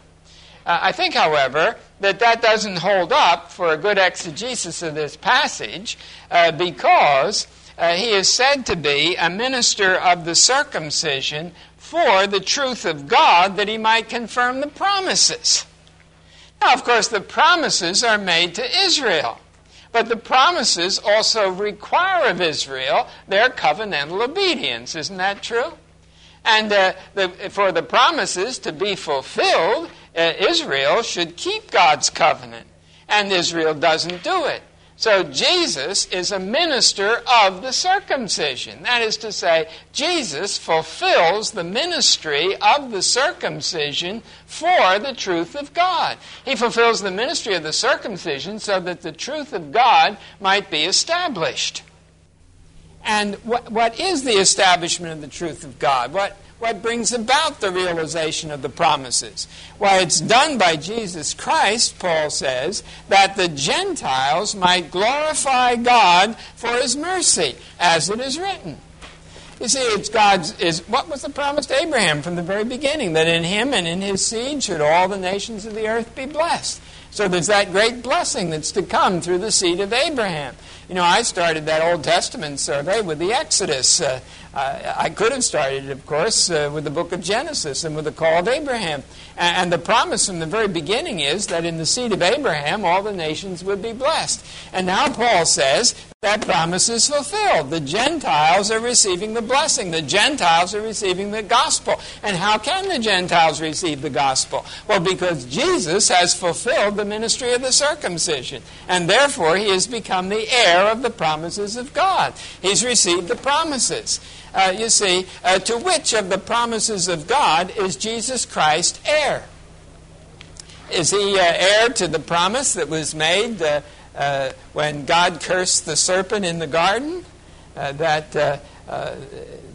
Uh, I think, however, that that doesn't hold up for a good exegesis of this passage uh, because uh, he is said to be a minister of the circumcision for the truth of God, that he might confirm the promises. Now, of course, the promises are made to Israel, but the promises also require of Israel their covenantal obedience. Isn't that true? And uh, the, for the promises to be fulfilled, uh, Israel should keep God's covenant. and Israel doesn't do it. So Jesus is a minister of the circumcision. That is to say, Jesus fulfills the ministry of the circumcision for the truth of God. He fulfills the ministry of the circumcision so that the truth of God might be established. And what, what is the establishment of the truth of God? What, what brings about the realization of the promises? Why, it's done by Jesus Christ, Paul says, that the Gentiles might glorify God for His mercy, as it is written. You see, it's God's. Is what was the promise to Abraham from the very beginning? That in him and in his seed should all the nations of the earth be blessed. So there's that great blessing that's to come through the seed of Abraham. You know, I started that Old Testament survey with the Exodus. Uh, uh, I could have started it, of course, uh, with the book of Genesis and with the call of Abraham. And, and the promise from the very beginning is that in the seed of Abraham, all the nations would be blessed. And now Paul says that promise is fulfilled. The Gentiles are receiving the blessing. The Gentiles are receiving the gospel. And how can the Gentiles receive the gospel? Well, because Jesus has fulfilled the ministry of the circumcision, and therefore he has become the heir of the promises of God. He's received the promises. Uh, you see, uh, to which of the promises of God is Jesus Christ heir? Is he uh, heir to the promise that was made uh, uh, when God cursed the serpent in the garden? Uh, that... Uh, uh,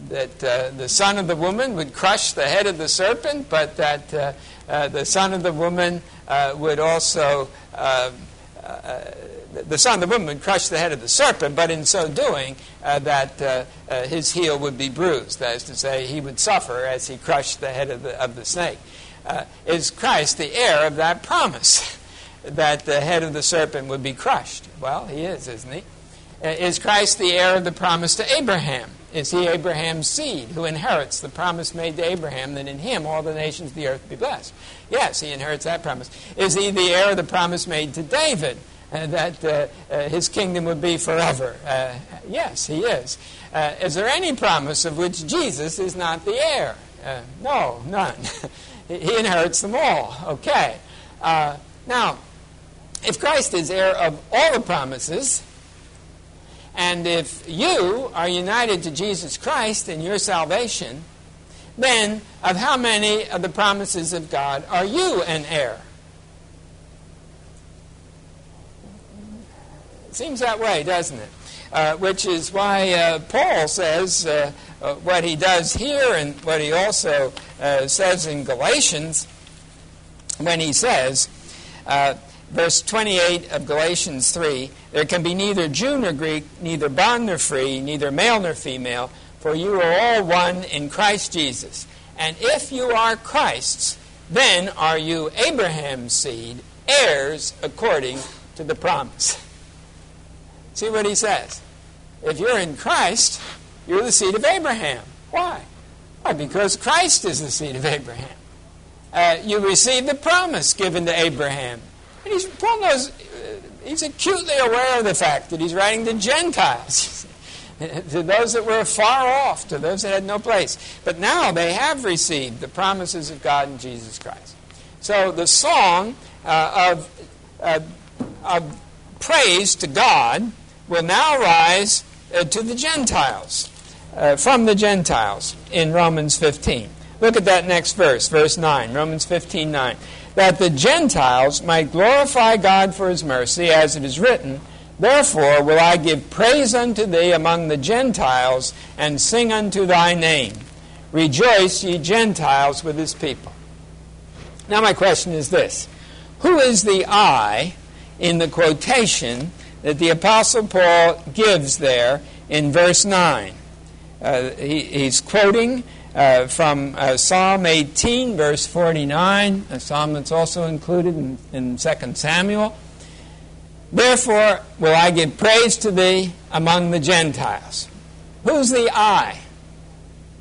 that uh, the son of the woman would crush the head of the serpent, but that uh, uh, the son of the woman uh, would also, uh, uh, the son of the woman would crush the head of the serpent, but in so doing, uh, that uh, uh, his heel would be bruised. That is to say, he would suffer as he crushed the head of the, of the snake. Uh, is Christ the heir of that promise, that the head of the serpent would be crushed? Well, he is, isn't he? Uh, is Christ the heir of the promise to Abraham? Is he Abraham's seed who inherits the promise made to Abraham that in him all the nations of the earth be blessed? Yes, he inherits that promise. Is he the heir of the promise made to David uh, that uh, uh, his kingdom would be forever? Uh, yes, he is. Uh, is there any promise of which Jesus is not the heir? Uh, no, none. He inherits them all. Okay. Uh, now, if Christ is heir of all the promises, and if you are united to Jesus Christ in your salvation, then of how many of the promises of God are you an heir? It seems that way, doesn't it? Uh, which is why uh, Paul says uh, uh, what he does here and what he also uh, says in Galatians when he says... Uh, Verse twenty-eight of Galatians three, there can be neither Jew nor Greek, neither bond nor free, neither male nor female, for you are all one in Christ Jesus. And if you are Christ's, then are you Abraham's seed, heirs according to the promise. See what he says. If you're in Christ, you're the seed of Abraham. Why? Why? Because Christ is the seed of Abraham. Uh, you receive the promise given to Abraham. And he's, Paul knows, he's acutely aware of the fact that he's writing to Gentiles, to those that were far off, to those that had no place. But now they have received the promises of God in Jesus Christ. So the song uh, of, uh, of praise to God will now rise uh, to the Gentiles, uh, from the Gentiles in Romans fifteen. Look at that next verse, verse nine, Romans fifteen nine. That the Gentiles might glorify God for His mercy, as it is written, therefore will I give praise unto Thee among the Gentiles, and sing unto Thy name. Rejoice, ye Gentiles, with His people. Now my question is this. Who is the I in the quotation that the Apostle Paul gives there in verse nine? Uh, he, he's quoting... Uh, from uh, Psalm eighteen, verse forty-nine, a psalm that's also included in, in Second Samuel. Therefore will I give praise to Thee among the Gentiles. Who's the I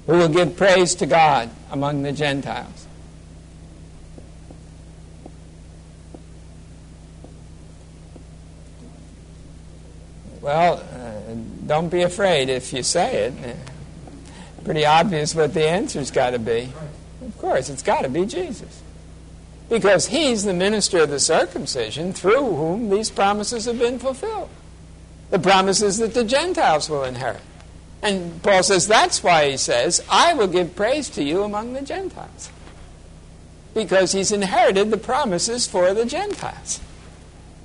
who will give praise to God among the Gentiles? Well, uh, don't be afraid if you say it. Pretty obvious what the answer's got to be. Of course, it's got to be Jesus. because he's the minister of the circumcision through whom these promises have been fulfilled. The promises that the Gentiles will inherit. And Paul says, that's why he says, I will give praise to you among the Gentiles. Because he's inherited the promises for the Gentiles.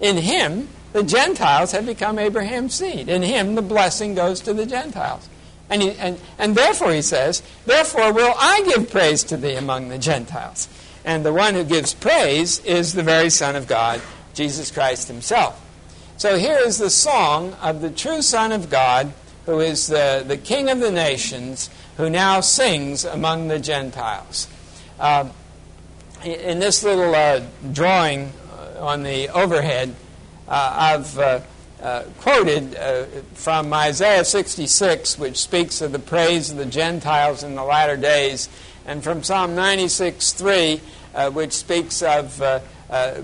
In him, the Gentiles have become Abraham's seed. In him, the blessing goes to the Gentiles. And, he, and, and therefore, he says, therefore will I give praise to thee among the Gentiles. And the one who gives praise is the very Son of God, Jesus Christ himself. So here is the song of the true Son of God, who is the, the King of the nations, who now sings among the Gentiles. Uh, in this little uh, drawing on the overhead, uh, I've uh, uh, quoted uh, from Isaiah sixty-six, which speaks of the praise of the Gentiles in the latter days, and from Psalm ninety-six three, uh, which speaks of uh, uh,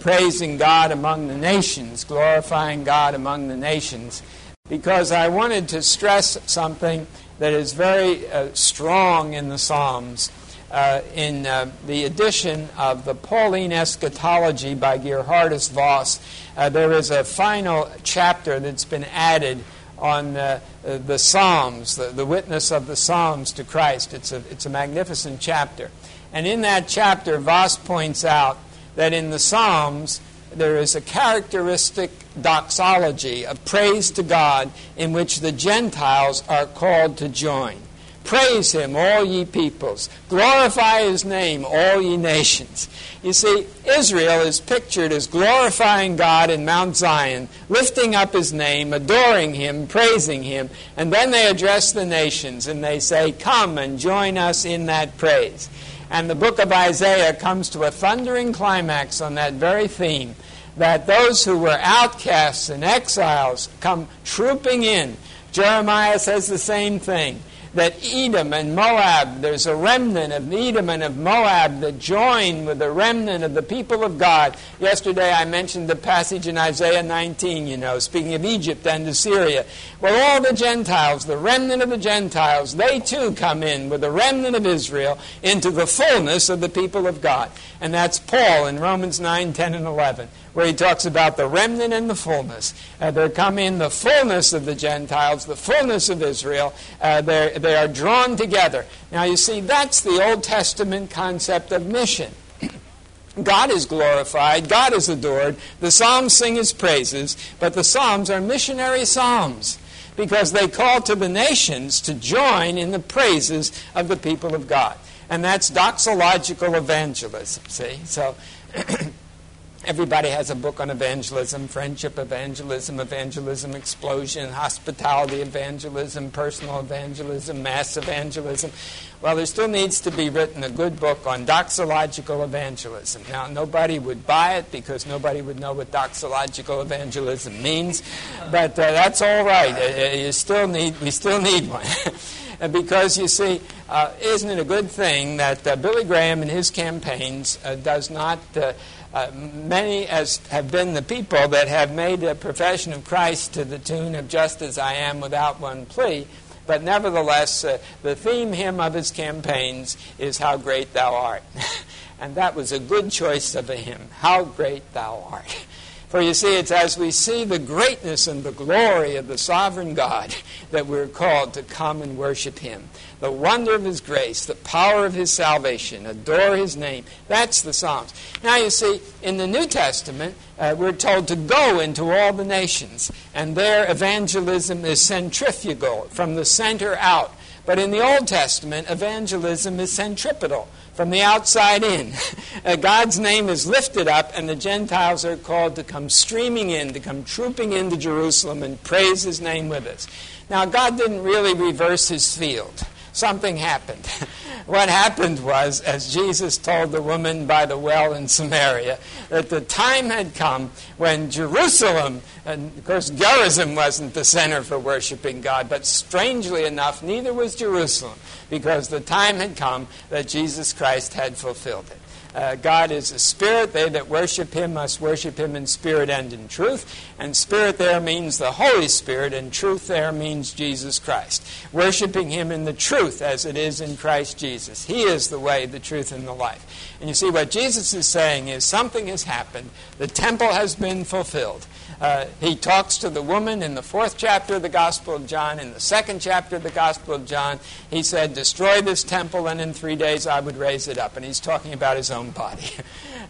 praising God among the nations, glorifying God among the nations, because I wanted to stress something that is very uh, strong in the Psalms, uh, in uh, the addition of the Pauline Eschatology by Gerhardus Voss. Uh, there is a final chapter that's been added on uh, uh, the Psalms, the, the witness of the Psalms to Christ. It's a, it's a magnificent chapter. And in that chapter, Voss points out that in the Psalms, there is a characteristic doxology of praise to God in which the Gentiles are called to join. Praise him, all ye peoples. Glorify his name, all ye nations. You see, Israel is pictured as glorifying God in Mount Zion, lifting up his name, adoring him, praising him. And then they address the nations and they say, come and join us in that praise. And the book of Isaiah comes to a thundering climax on that very theme, that those who were outcasts and exiles come trooping in. Jeremiah says the same thing, that Edom and Moab, there's a remnant of Edom and of Moab that join with the remnant of the people of God. Yesterday I mentioned the passage in Isaiah nineteen, you know, speaking of Egypt and Assyria. Well, all the Gentiles, the remnant of the Gentiles, they too come in with the remnant of Israel into the fullness of the people of God. And that's Paul in Romans nine, ten, and eleven, where he talks about the remnant and the fullness. Uh, there come in the fullness of the Gentiles, the fullness of Israel. Uh, they are drawn together. Now, you see, that's the Old Testament concept of mission. God is glorified. God is adored. The Psalms sing his praises. But the Psalms are missionary psalms, because they call to the nations to join in the praises of the people of God. And that's doxological evangelism, see? So everybody has a book on evangelism: friendship evangelism, evangelism explosion, hospitality evangelism, personal evangelism, mass evangelism. Well, there still needs to be written a good book on doxological evangelism. Now, nobody would buy it because nobody would know what doxological evangelism means, but uh, that's all right. Uh, you still need, we still need one. Because, you see, uh, isn't it a good thing that uh, Billy Graham and his campaigns uh, does not, uh, uh, many as have been the people that have made a profession of Christ to the tune of Just As I Am Without One Plea, but nevertheless, uh, the theme hymn of his campaigns is How Great Thou Art. And that was a good choice of a hymn, How Great Thou Art. For you see, it's as we see the greatness and the glory of the sovereign God that we're called to come and worship him. The wonder of his grace, the power of his salvation, adore his name. That's the Psalms. Now you see, in the New Testament, uh, we're told to go into all the nations. And their evangelism is centrifugal, from the center out. But in the Old Testament, evangelism is centripetal, from the outside in. God's name is lifted up, and the Gentiles are called to come streaming in, to come trooping into Jerusalem and praise his name with us. Now, God didn't really reverse his field. Something happened. What happened was, as Jesus told the woman by the well in Samaria, that the time had come when Jerusalem, and of course Gerizim wasn't the center for worshiping God, but strangely enough, neither was Jerusalem, because the time had come that Jesus Christ had fulfilled it. Uh, God is a spirit. They that worship him must worship him in spirit and in truth. And spirit there means the Holy Spirit, and truth there means Jesus Christ. Worshiping him in the truth as it is in Christ Jesus. He is the way, the truth, and the life. And you see, what Jesus is saying is something has happened. The temple has been fulfilled. Uh, he talks to the woman in the fourth chapter of the Gospel of John. In the second chapter of the Gospel of John, he said, destroy this temple, and in three days I would raise it up. And he's talking about his own body.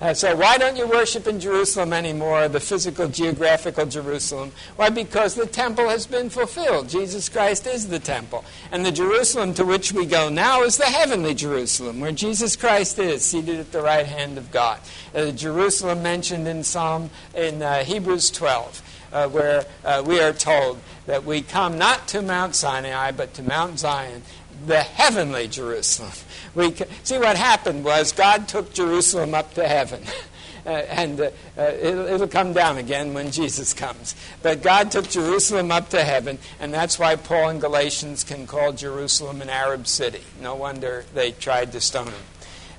Uh, so why don't you worship in Jerusalem anymore, the physical, geographical Jerusalem? Why, because the temple has been fulfilled. Jesus Christ is the temple. And the Jerusalem to which we go now is the heavenly Jerusalem, where Jesus Christ is, seated at the right hand of God. Uh, Jerusalem mentioned in Psalm, in uh, Hebrews twelve, uh, where uh, we are told that we come not to Mount Sinai, but to Mount Zion, the heavenly Jerusalem. We see what happened was God took Jerusalem up to heaven. Uh, and uh, uh, it'll, it'll come down again when Jesus comes. But God took Jerusalem up to heaven, and that's why Paul in Galatians can call Jerusalem an Arab city. No wonder they tried to stone him.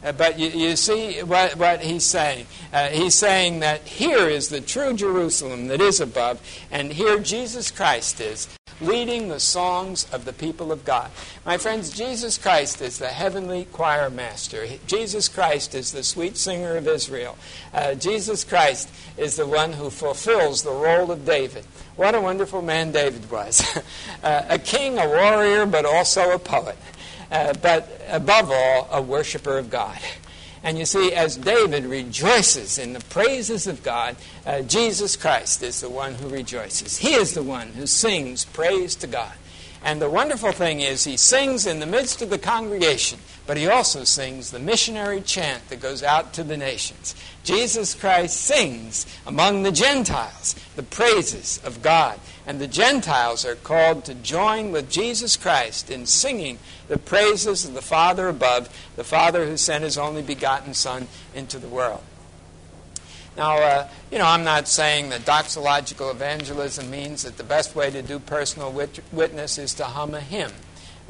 Uh, but you, you see what, what he's saying. Uh, he's saying that here is the true Jerusalem that is above, and here Jesus Christ is, leading the songs of the people of God. My friends, Jesus Christ is the heavenly choir master. Jesus Christ is the sweet singer of Israel. Uh, Jesus Christ is the one who fulfills the role of David. What a wonderful man David was. uh, a king, a warrior, but also a poet. Uh, but above all, a worshiper of God. And you see, as David rejoices in the praises of God, uh, Jesus Christ is the one who rejoices. He is the one who sings praise to God. And the wonderful thing is, he sings in the midst of the congregation, but he also sings the missionary chant that goes out to the nations. Jesus Christ sings among the Gentiles the praises of God. And the Gentiles are called to join with Jesus Christ in singing the praises of the Father above, the Father who sent his only begotten Son into the world. Now, uh, you know, I'm not saying that doxological evangelism means that the best way to do personal wit- witness is to hum a hymn.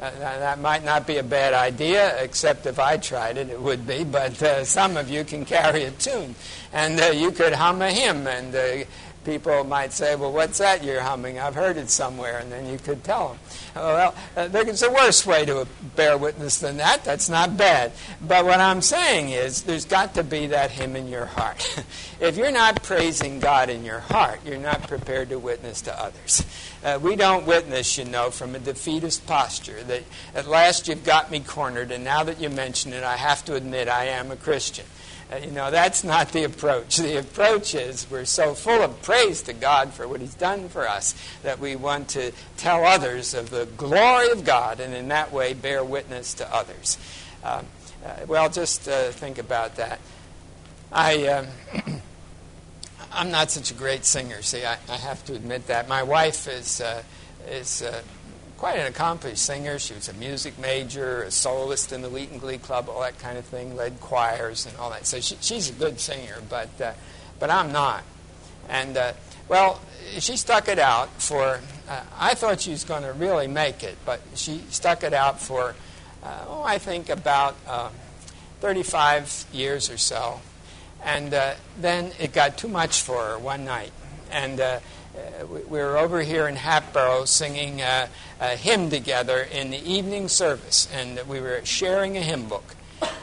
Uh, that might not be a bad idea, except if I tried it, it would be. But uh, some of you can carry a tune. And uh, you could hum a hymn, and uh, people might say, well, what's that you're humming? I've heard it somewhere. And then you could tell them. Well, uh, there's a worse way to bear witness than that. That's not bad. But what I'm saying is there's got to be that hymn in your heart. If you're not praising God in your heart, you're not prepared to witness to others. Uh, we don't witness, you know, from a defeatist posture that at last you've got me cornered, and now that you mention it, I have to admit I am a Christian. You know, that's not the approach. The approach is we're so full of praise to God for what he's done for us that we want to tell others of the glory of God, and in that way bear witness to others. Uh, uh, well, just uh, think about that. I, uh, I'm not such a great singer, see, I, I have to admit that. My wife is... Uh, is uh, quite an accomplished singer. She was a music major, a soloist in the Wheaton Glee Club, all that kind of thing, led choirs and all that. So she, she's a good singer, but uh, but I'm not. And, uh, well, she stuck it out for, uh, I thought she was going to really make it, but she stuck it out for, uh, oh, I think about uh, thirty-five years or so. And uh, then it got too much for her one night. And uh, we were over here in Hatboro singing uh, a hymn together in the evening service, and we were sharing a hymn book.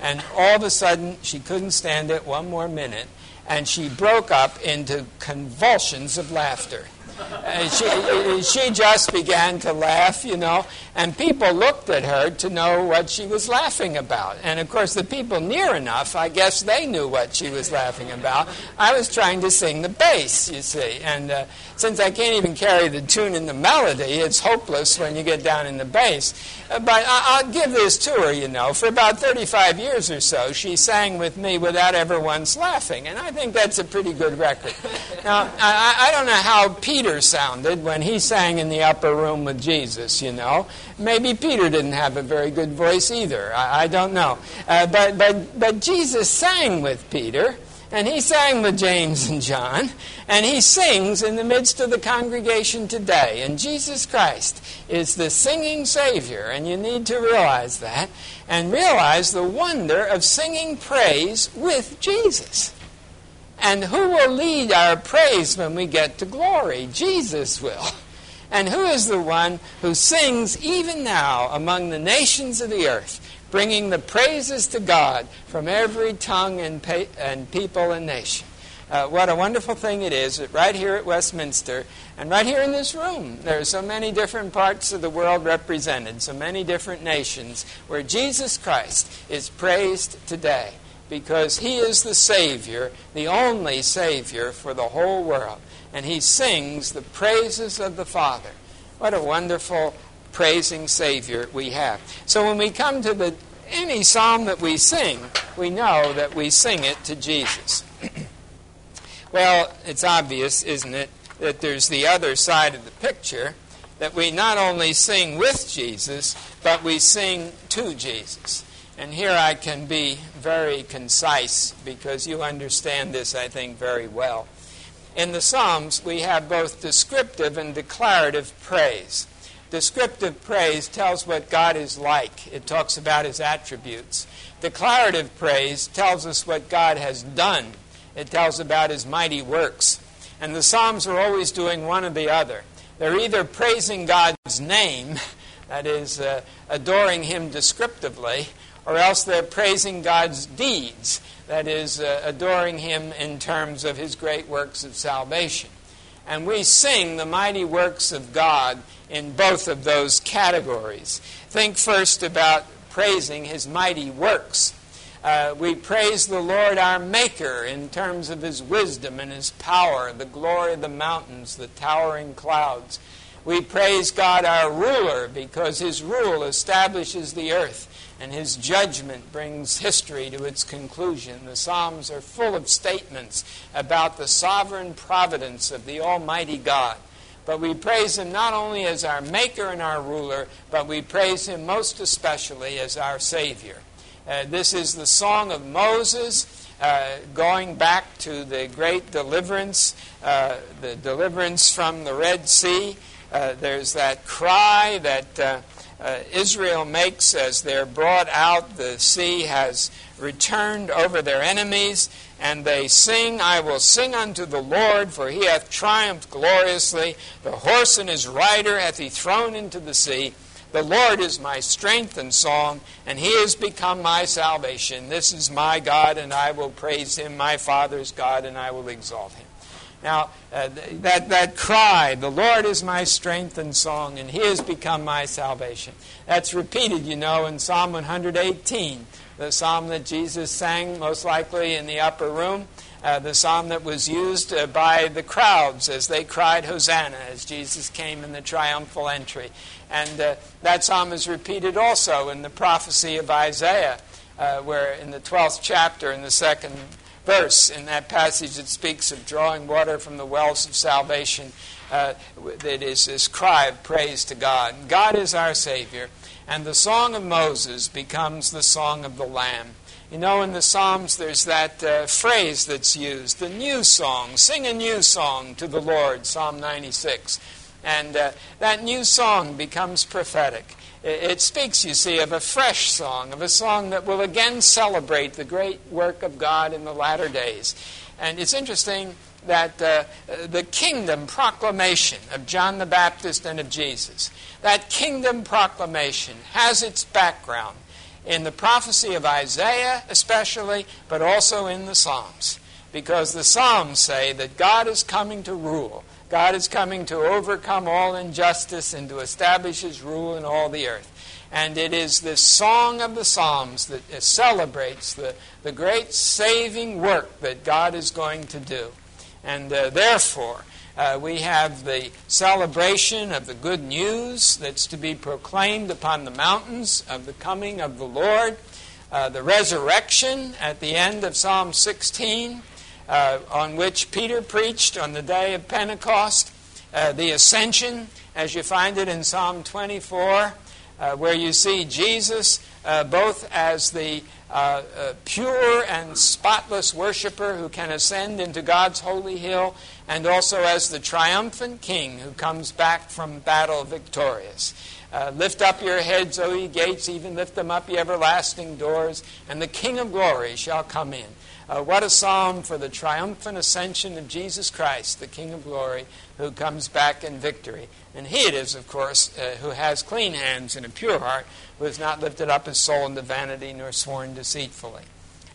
And all of a sudden, she couldn't stand it one more minute, and she broke up into convulsions of laughter. Uh, she, she just began to laugh, you know, and people looked at her to know what she was laughing about. And, of course, the people near enough, I guess they knew what she was laughing about. I was trying to sing the bass, you see, and uh, since I can't even carry the tune in the melody, it's hopeless when you get down in the bass. Uh, but I- I'll give this to her, you know. For about thirty-five years or so, she sang with me without ever once laughing, and I think that's a pretty good record. Now, I, I don't know how Peter sounded when he sang in the upper room with Jesus, you know. Maybe Peter didn't have a very good voice either. I, I don't know. Uh, but, but, but Jesus sang with Peter, And he sang the James and John, and he sings in the midst of the congregation today. And Jesus Christ is the singing Savior, and you need to realize that, and realize the wonder of singing praise with Jesus. And who will lead our praise when we get to glory? Jesus will. And who is the one who sings even now among the nations of the earth, bringing the praises to God from every tongue and, pa- and people and nation? Uh, what a wonderful thing it is that right here at Westminster and right here in this room, there are so many different parts of the world represented, so many different nations, where Jesus Christ is praised today because he is the Savior, the only Savior for the whole world. And he sings the praises of the Father. What a wonderful praising Savior we have. So when we come to the any psalm that we sing, we know that we sing it to Jesus. Well, it's obvious, isn't it, that there's the other side of the picture, that we not only sing with Jesus, but we sing to Jesus. And here I can be very concise, because you understand this, I think, very well. In the Psalms, we have both descriptive and declarative praise. Descriptive praise tells what God is like. It talks about his attributes. Declarative praise tells us what God has done. It tells about his mighty works. And the Psalms are always doing one or the other. They're either praising God's name, that is, uh, adoring him descriptively, or else they're praising God's deeds, that is, uh, adoring him in terms of his great works of salvation. And we sing the mighty works of God in both of those categories. Think first about praising his mighty works. Uh, we praise the Lord our Maker in terms of his wisdom and his power, the glory of the mountains, the towering clouds. We praise God our ruler because his rule establishes the earth, and his judgment brings history to its conclusion. The Psalms are full of statements about the sovereign providence of the Almighty God. But we praise him not only as our Maker and our ruler, but we praise him most especially as our Savior. Uh, this is the song of Moses, uh, going back to the great deliverance, uh, the deliverance from the Red Sea. Uh, there's that cry that Uh, Uh, Israel makes as they're brought out. The sea has returned over their enemies, and they sing, "I will sing unto the Lord, for he hath triumphed gloriously. The horse and his rider hath he thrown into the sea. The Lord is my strength and song, and he is become my salvation. This is my God, and I will praise him, my Father's God, and I will exalt him." Now, uh, that, that cry, "The Lord is my strength and song, and he has become my salvation," that's repeated, you know, in Psalm one hundred eighteen, the psalm that Jesus sang most likely in the upper room, uh, the psalm that was used uh, by the crowds as they cried Hosanna as Jesus came in the triumphal entry. And uh, that psalm is repeated also in the prophecy of Isaiah, uh, where in the twelfth chapter, in the second verse, in that passage that speaks of drawing water from the wells of salvation, uh, it is this cry of praise to God. God is our Savior, and the song of Moses becomes the song of the Lamb. You know, in the Psalms, there's that uh, phrase that's used, the new song, sing a new song to the Lord, Psalm ninety-six. And uh, that new song becomes prophetic. It speaks, you see, of a fresh song, of a song that will again celebrate the great work of God in the latter days. And it's interesting that uh, the kingdom proclamation of John the Baptist and of Jesus, that kingdom proclamation has its background in the prophecy of Isaiah especially, but also in the Psalms. Because the Psalms say that God is coming to rule. God is coming to overcome all injustice and to establish his rule in all the earth. And it is this song of the Psalms that celebrates the, the great saving work that God is going to do. And uh, therefore, uh, we have the celebration of the good news that's to be proclaimed upon the mountains of the coming of the Lord, uh, the resurrection at the end of Psalm sixteen, Uh, on which Peter preached on the day of Pentecost, uh, the ascension, as you find it in Psalm twenty-four, uh, where you see Jesus uh, both as the uh, uh, pure and spotless worshiper who can ascend into God's holy hill, and also as the triumphant king who comes back from battle victorious. Uh, lift up your heads, O ye gates, even lift them up, ye everlasting doors, and the King of glory shall come in. Uh, what a psalm for the triumphant ascension of Jesus Christ, the King of glory, who comes back in victory. And he it is, of course, uh, who has clean hands and a pure heart, who has not lifted up his soul into vanity nor sworn deceitfully.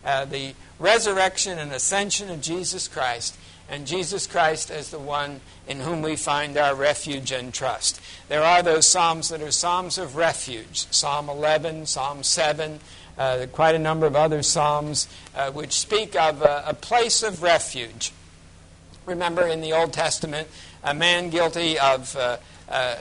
Uh, the resurrection and ascension of Jesus Christ, and Jesus Christ as the one in whom we find our refuge and trust. There are those psalms that are psalms of refuge, Psalm eleven, Psalm seven, uh, quite a number of other psalms uh, which speak of a, a place of refuge. Remember, in the Old Testament, a man guilty of uh, uh,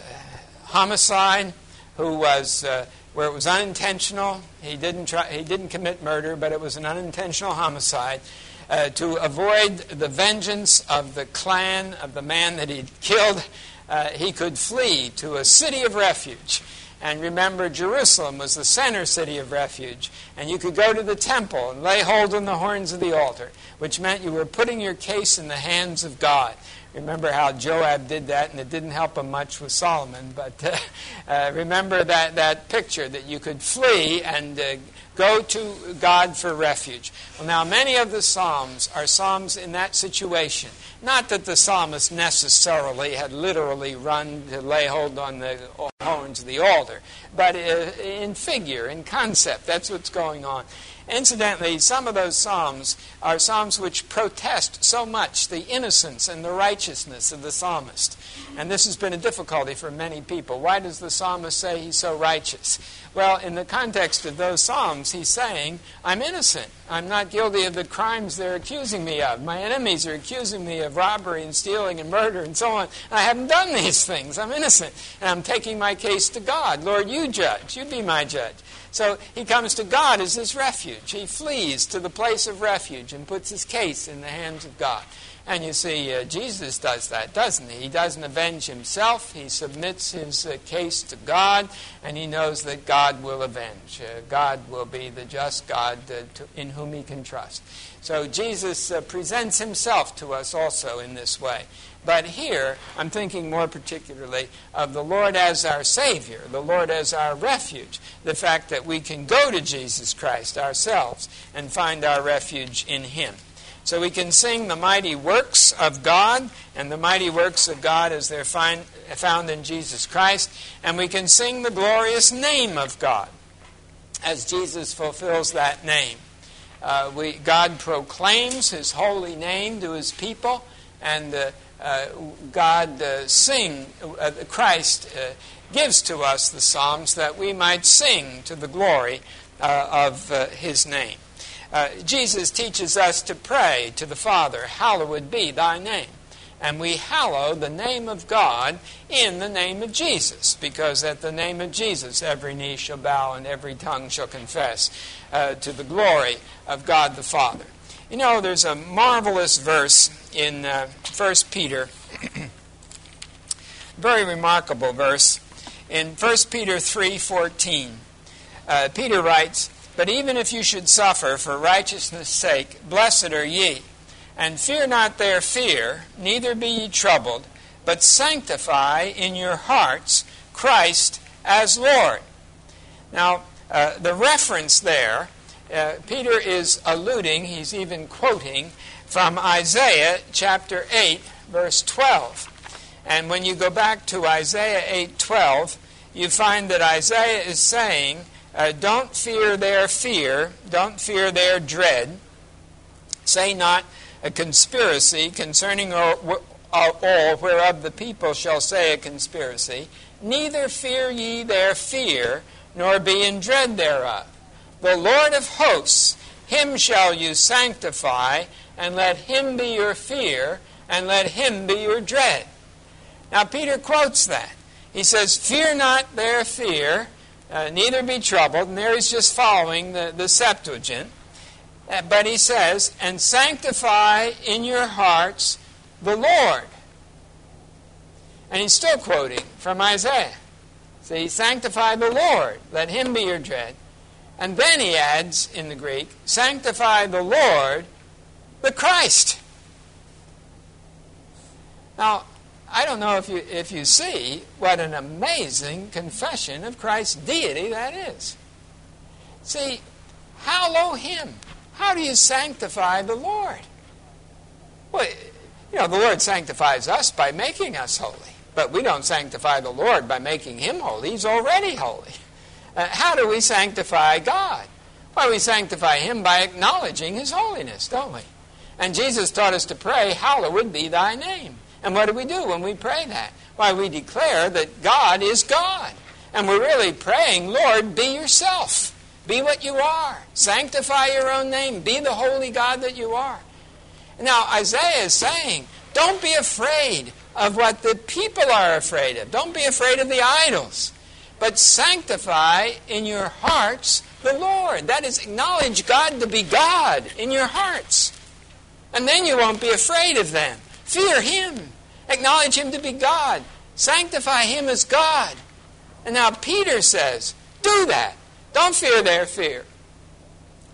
homicide who was... Uh, where it was unintentional, he didn't try, he didn't commit murder, but it was an unintentional homicide, uh, to avoid the vengeance of the clan of the man that he'd killed, uh, he could flee to a city of refuge. And remember, Jerusalem was the center city of refuge. And you could go to the temple and lay hold on the horns of the altar, which meant you were putting your case in the hands of God. Remember how Joab did that, and it didn't help him much with Solomon. But uh, uh, remember that, that picture that you could flee and uh, go to God for refuge. Well, now, many of the Psalms are Psalms in that situation. Not that the psalmist necessarily had literally run to lay hold on the horns of the altar, but uh, in figure, in concept, that's what's going on. Incidentally, some of those psalms are psalms which protest so much the innocence and the righteousness of the psalmist. And this has been a difficulty for many people. Why does the psalmist say he's so righteous? Well, in the context of those psalms, he's saying, I'm innocent. I'm not guilty of the crimes they're accusing me of. My enemies are accusing me of robbery and stealing and murder and so on. And I haven't done these things. I'm innocent. And I'm taking my case to God. Lord, you judge. You be my judge. So he comes to God as his refuge. He flees to the place of refuge and puts his case in the hands of God. And you see, uh, Jesus does that, doesn't he? He doesn't avenge himself. He submits his uh, case to God, and he knows that God will avenge. Uh, God will be the just God uh, to, in whom he can trust. So Jesus uh, presents himself to us also in this way. But here, I'm thinking more particularly of the Lord as our Savior, the Lord as our refuge, the fact that we can go to Jesus Christ ourselves and find our refuge in him. So we can sing the mighty works of God, and the mighty works of God as they're find, found in Jesus Christ, and we can sing the glorious name of God as Jesus fulfills that name. Uh, we, God proclaims his holy name to his people, and uh, uh, God uh, sing, uh, Christ uh, gives to us the Psalms that we might sing to the glory uh, of uh, his name. Uh, Jesus teaches us to pray to the Father, hallowed be thy name. And we hallow the name of God in the name of Jesus, because at the name of Jesus every knee shall bow and every tongue shall confess uh, to the glory of God the Father. You know, there's a marvelous verse in uh, First Peter, very remarkable verse. In First Peter three fourteen, uh, Peter writes, "But even if you should suffer for righteousness' sake, blessed are ye. And fear not their fear, neither be ye troubled, but sanctify in your hearts Christ as Lord." Now, uh, the reference there, uh, Peter is alluding, he's even quoting, from Isaiah chapter eight, verse twelve. And when you go back to Isaiah eight twelve, you find that Isaiah is saying, Uh, don't fear their fear, don't fear their dread. Say not a conspiracy concerning all, all whereof the people shall say a conspiracy. Neither fear ye their fear, nor be in dread thereof. The Lord of hosts, him shall you sanctify, and let him be your fear, and let him be your dread. Now Peter quotes that. He says, fear not their fear, Uh, neither be troubled. And there he's just following the, the Septuagint. Uh, but he says, and sanctify in your hearts the Lord. And he's still quoting from Isaiah. See, sanctify the Lord. Let him be your dread. And then he adds in the Greek, sanctify the Lord, the Christ. Now, I don't know if you, if you see what an amazing confession of Christ's deity that is. See, hallow him. How do you sanctify the Lord? Well, you know, the Lord sanctifies us by making us holy. But we don't sanctify the Lord by making him holy. He's already holy. Uh, how do we sanctify God? Well, we sanctify him by acknowledging his holiness, don't we? And Jesus taught us to pray, hallowed be thy name. And what do we do when we pray that? Why, we declare that God is God. And we're really praying, Lord, be yourself. Be what you are. Sanctify your own name. Be the holy God that you are. Now, Isaiah is saying, don't be afraid of what the people are afraid of. Don't be afraid of the idols. But sanctify in your hearts the Lord. That is, acknowledge God to be God in your hearts. And then you won't be afraid of them. Fear him. Acknowledge him to be God. Sanctify him as God. And now Peter says, do that. Don't fear their fear.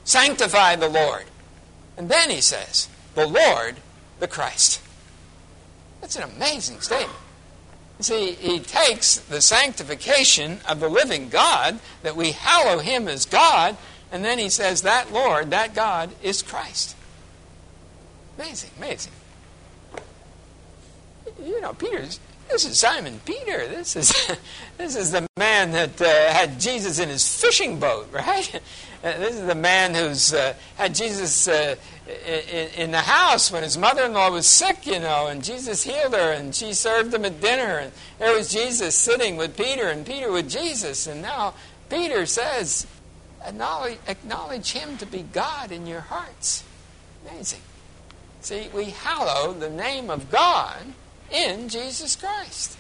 Sanctify the Lord. And then he says, the Lord, the Christ. That's an amazing statement. You see, he takes the sanctification of the living God, that we hallow him as God, and then he says that Lord, that God, is Christ. Amazing, amazing. You know, Peter's, this is Simon Peter. This is this is the man that uh, had Jesus in his fishing boat, right? This is the man who's uh, had Jesus uh, in, in the house when his mother-in-law was sick, you know, and Jesus healed her, and she served him at dinner, and there was Jesus sitting with Peter, and Peter with Jesus, and now Peter says, acknowledge, acknowledge him to be God in your hearts. Amazing. See, we hallow the name of God in Jesus Christ.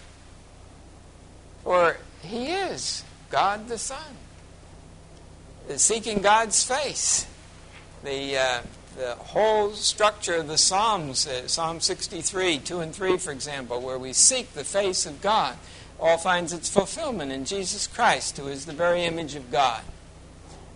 For he is God the Son. Seeking God's face. The, uh, the whole structure of the Psalms, uh, Psalm sixty-three, two and three, for example, where we seek the face of God, all finds its fulfillment in Jesus Christ, who is the very image of God.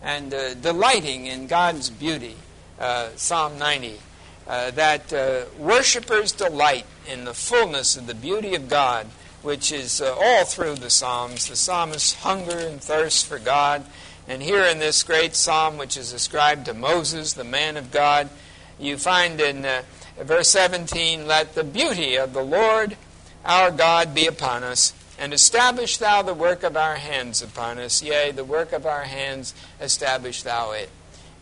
And uh, delighting in God's beauty, uh, Psalm ninety, uh, that uh, worshipers delight in the fullness of the beauty of God, which is uh, all through the Psalms. The psalmist's hunger and thirst for God. And here in this great psalm, which is ascribed to Moses, the man of God, you find in uh, verse seventeen, let the beauty of the Lord our God be upon us, and establish thou the work of our hands upon us. Yea, the work of our hands, establish thou it.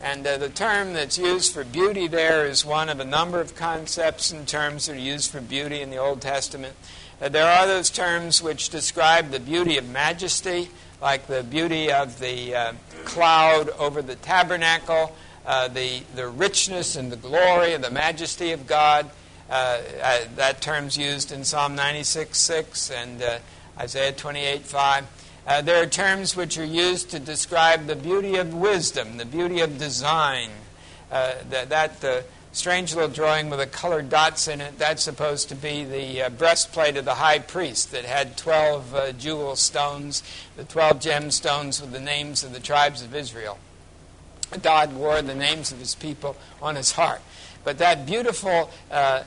And uh, the term that's used for beauty there is one of a number of concepts and terms that are used for beauty in the Old Testament. Uh, there are those terms which describe the beauty of majesty, like the beauty of the uh, cloud over the tabernacle, uh, the, the richness and the glory and the majesty of God. Uh, uh, that term's used in Psalm ninety-six six and uh, Isaiah twenty-eight five. Uh, there are terms which are used to describe the beauty of wisdom, the beauty of design. Uh, that that uh, strange little drawing with the colored dots in it, that's supposed to be the uh, breastplate of the high priest that had twelve uh, jewel stones, the twelve gemstones with the names of the tribes of Israel. God wore the names of his people on his heart. But that beautiful uh,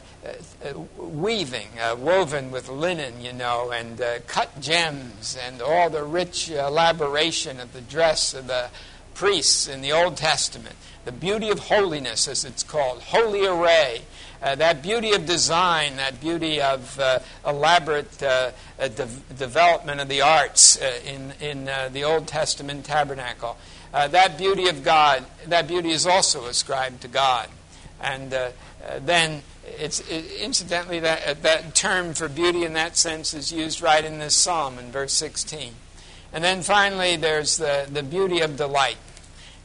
weaving, uh, woven with linen, you know, and uh, cut gems, and all the rich elaboration of the dress of the priests in the Old Testament, the beauty of holiness, as it's called, holy array, uh, that beauty of design, that beauty of uh, elaborate uh, uh, de- development of the arts uh, in, in uh, the Old Testament tabernacle. Uh, that beauty of God, that beauty is also ascribed to God. And uh, uh, then, it's it, incidentally, that uh, that term for beauty in that sense is used right in this psalm in verse sixteen. And then finally, there's the, the beauty of delight.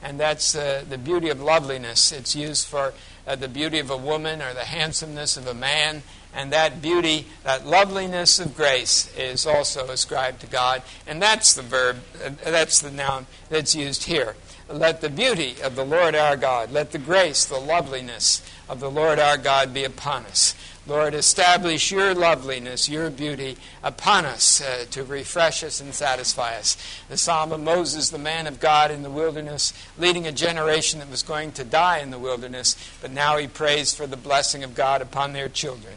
And that's uh, the beauty of loveliness. It's used for uh, the beauty of a woman or the handsomeness of a man. And that beauty, that loveliness of grace is also ascribed to God. And that's the verb, uh, that's the noun that's used here. Let the beauty of the Lord our God, let the grace, the loveliness of the Lord our God be upon us. Lord, establish your loveliness, your beauty upon us uh, to refresh us and satisfy us. The Psalm of Moses, the man of God in the wilderness, leading a generation that was going to die in the wilderness, but now he prays for the blessing of God upon their children.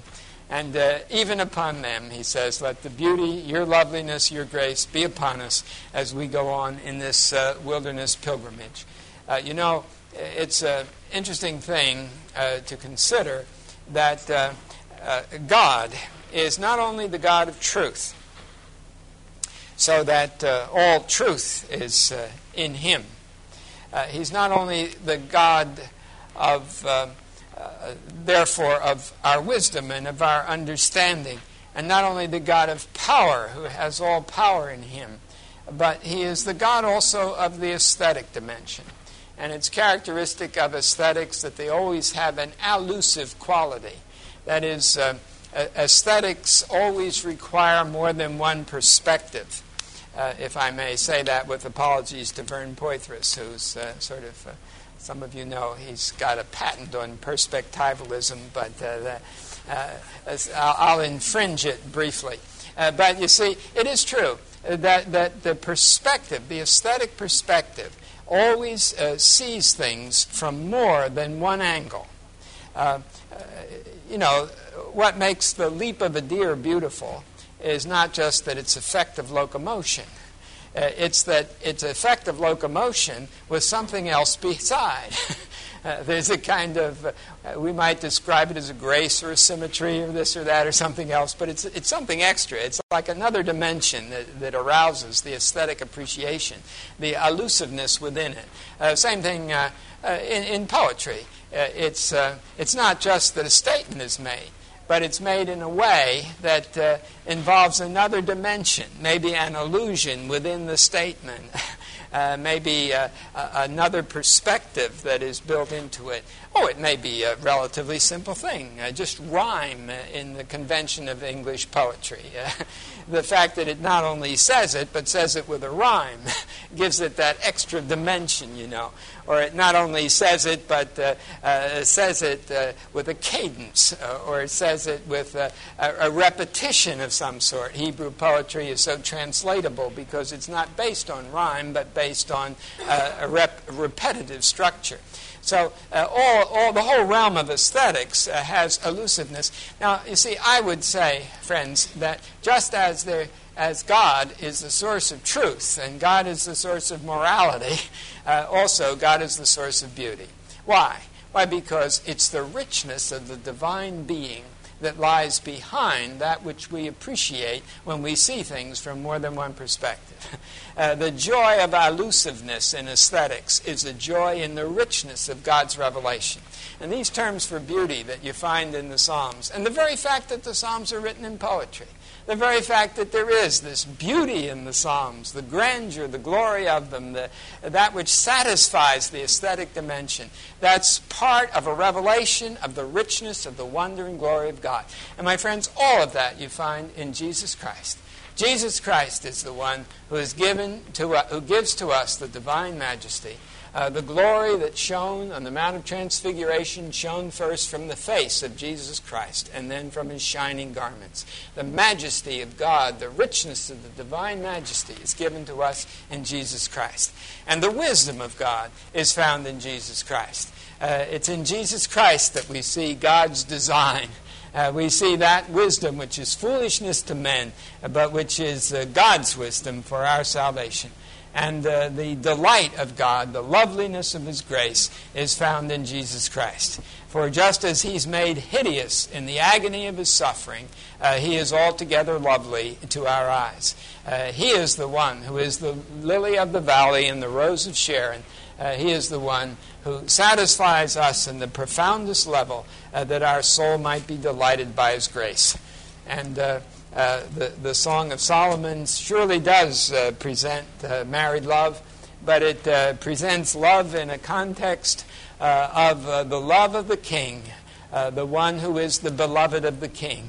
And uh, even upon them, he says, let the beauty, your loveliness, your grace be upon us as we go on in this uh, wilderness pilgrimage. Uh, you know, it's an interesting thing uh, to consider that uh, Uh, God is not only the God of truth, so that uh, all truth is uh, in him. Uh, he's not only the God of, uh, uh, therefore, of our wisdom and of our understanding, and not only the God of power, who has all power in him, but he is the God also of the aesthetic dimension. And it's characteristic of aesthetics that they always have an allusive quality. That is, uh, aesthetics always require more than one perspective, uh, if I may say that with apologies to Vern Poitras, who's uh, sort of, uh, some of you know, he's got a patent on perspectivalism, but uh, uh, I'll infringe it briefly. Uh, but you see, it is true that, that the perspective, the aesthetic perspective, always uh, sees things from more than one angle. Uh, You know, what makes the leap of a deer beautiful is not just that it's effective locomotion. Uh, it's that it's effective locomotion with something else beside. uh, there's a kind of, uh, we might describe it as a grace or a symmetry or this or that or something else, but it's it's something extra. It's like another dimension that, that arouses the aesthetic appreciation, the allusiveness within it. Uh, same thing uh, uh, in, in poetry. Uh, it's uh, it's not just that a statement is made, but it's made in a way that uh, involves another dimension, maybe an allusion within the statement, uh, maybe uh, uh, another perspective that is built into it. Oh, it may be a relatively simple thing, uh, just rhyme in the convention of English poetry. Uh, the fact that it not only says it, but says it with a rhyme, gives it that extra dimension, you know. Or it not only says it, but uh, uh, says it uh, with a cadence, uh, or it says it with uh, a, a repetition of some sort. Hebrew poetry is so translatable because it's not based on rhyme, but based on uh, a rep- repetitive structure. So uh, all, all the whole realm of aesthetics uh, has allusiveness. Now, you see, I would say, friends, that just as there, as God is the source of truth and God is the source of morality, uh, also God is the source of beauty. Why? Why, because it's the richness of the divine being that lies behind that which we appreciate when we see things from more than one perspective. Uh, the joy of allusiveness in aesthetics is a joy in the richness of God's revelation. And these terms for beauty that you find in the Psalms, and the very fact that the Psalms are written in poetry, the very fact that there is this beauty in the Psalms, the grandeur, the glory of them, the, that which satisfies the aesthetic dimension, that's part of a revelation of the richness of the wonder and glory of God. And my friends, all of that you find in Jesus Christ. Jesus Christ is the one who is given to uh, who gives to us the divine majesty. Uh, the glory that shone on the Mount of Transfiguration shone first from the face of Jesus Christ and then from his shining garments. The majesty of God, the richness of the divine majesty is given to us in Jesus Christ. And the wisdom of God is found in Jesus Christ. Uh, it's in Jesus Christ that we see God's design. Uh, we see that wisdom which is foolishness to men, but which is uh, God's wisdom for our salvation. And uh, the delight of God, the loveliness of his grace, is found in Jesus Christ. For just as he's made hideous in the agony of his suffering, uh, he is altogether lovely to our eyes. Uh, he is the one who is the lily of the valley and the rose of Sharon. Uh, he is the one who satisfies us in the profoundest level uh, that our soul might be delighted by his grace. And Uh, Uh, the, the Song of Solomon surely does uh, present uh, married love, but it uh, presents love in a context uh, of uh, the love of the king, uh, the one who is the beloved of the king.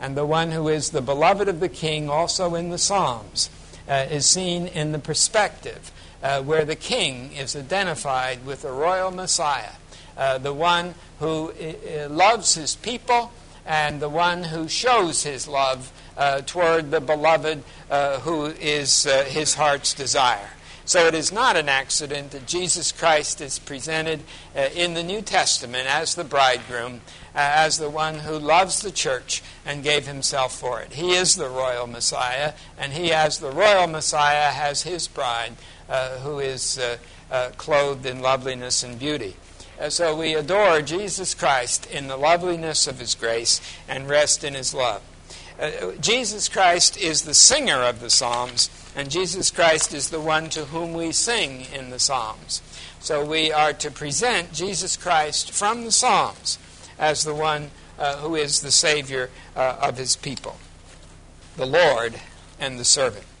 And the one who is the beloved of the king also in the Psalms uh, is seen in the perspective uh, where the king is identified with the royal Messiah, uh, the one who uh, loves his people, and the one who shows his love uh, toward the beloved uh, who is uh, his heart's desire. So it is not an accident that Jesus Christ is presented uh, in the New Testament as the bridegroom, uh, as the one who loves the church and gave himself for it. He is the royal Messiah, and he, as the royal Messiah, has his bride uh, who is uh, uh, clothed in loveliness and beauty. Uh, so we adore Jesus Christ in the loveliness of his grace and rest in his love. Uh, Jesus Christ is the singer of the Psalms, and Jesus Christ is the one to whom we sing in the Psalms. So we are to present Jesus Christ from the Psalms as the one uh, who is the Savior uh, of his people, the Lord and the servant.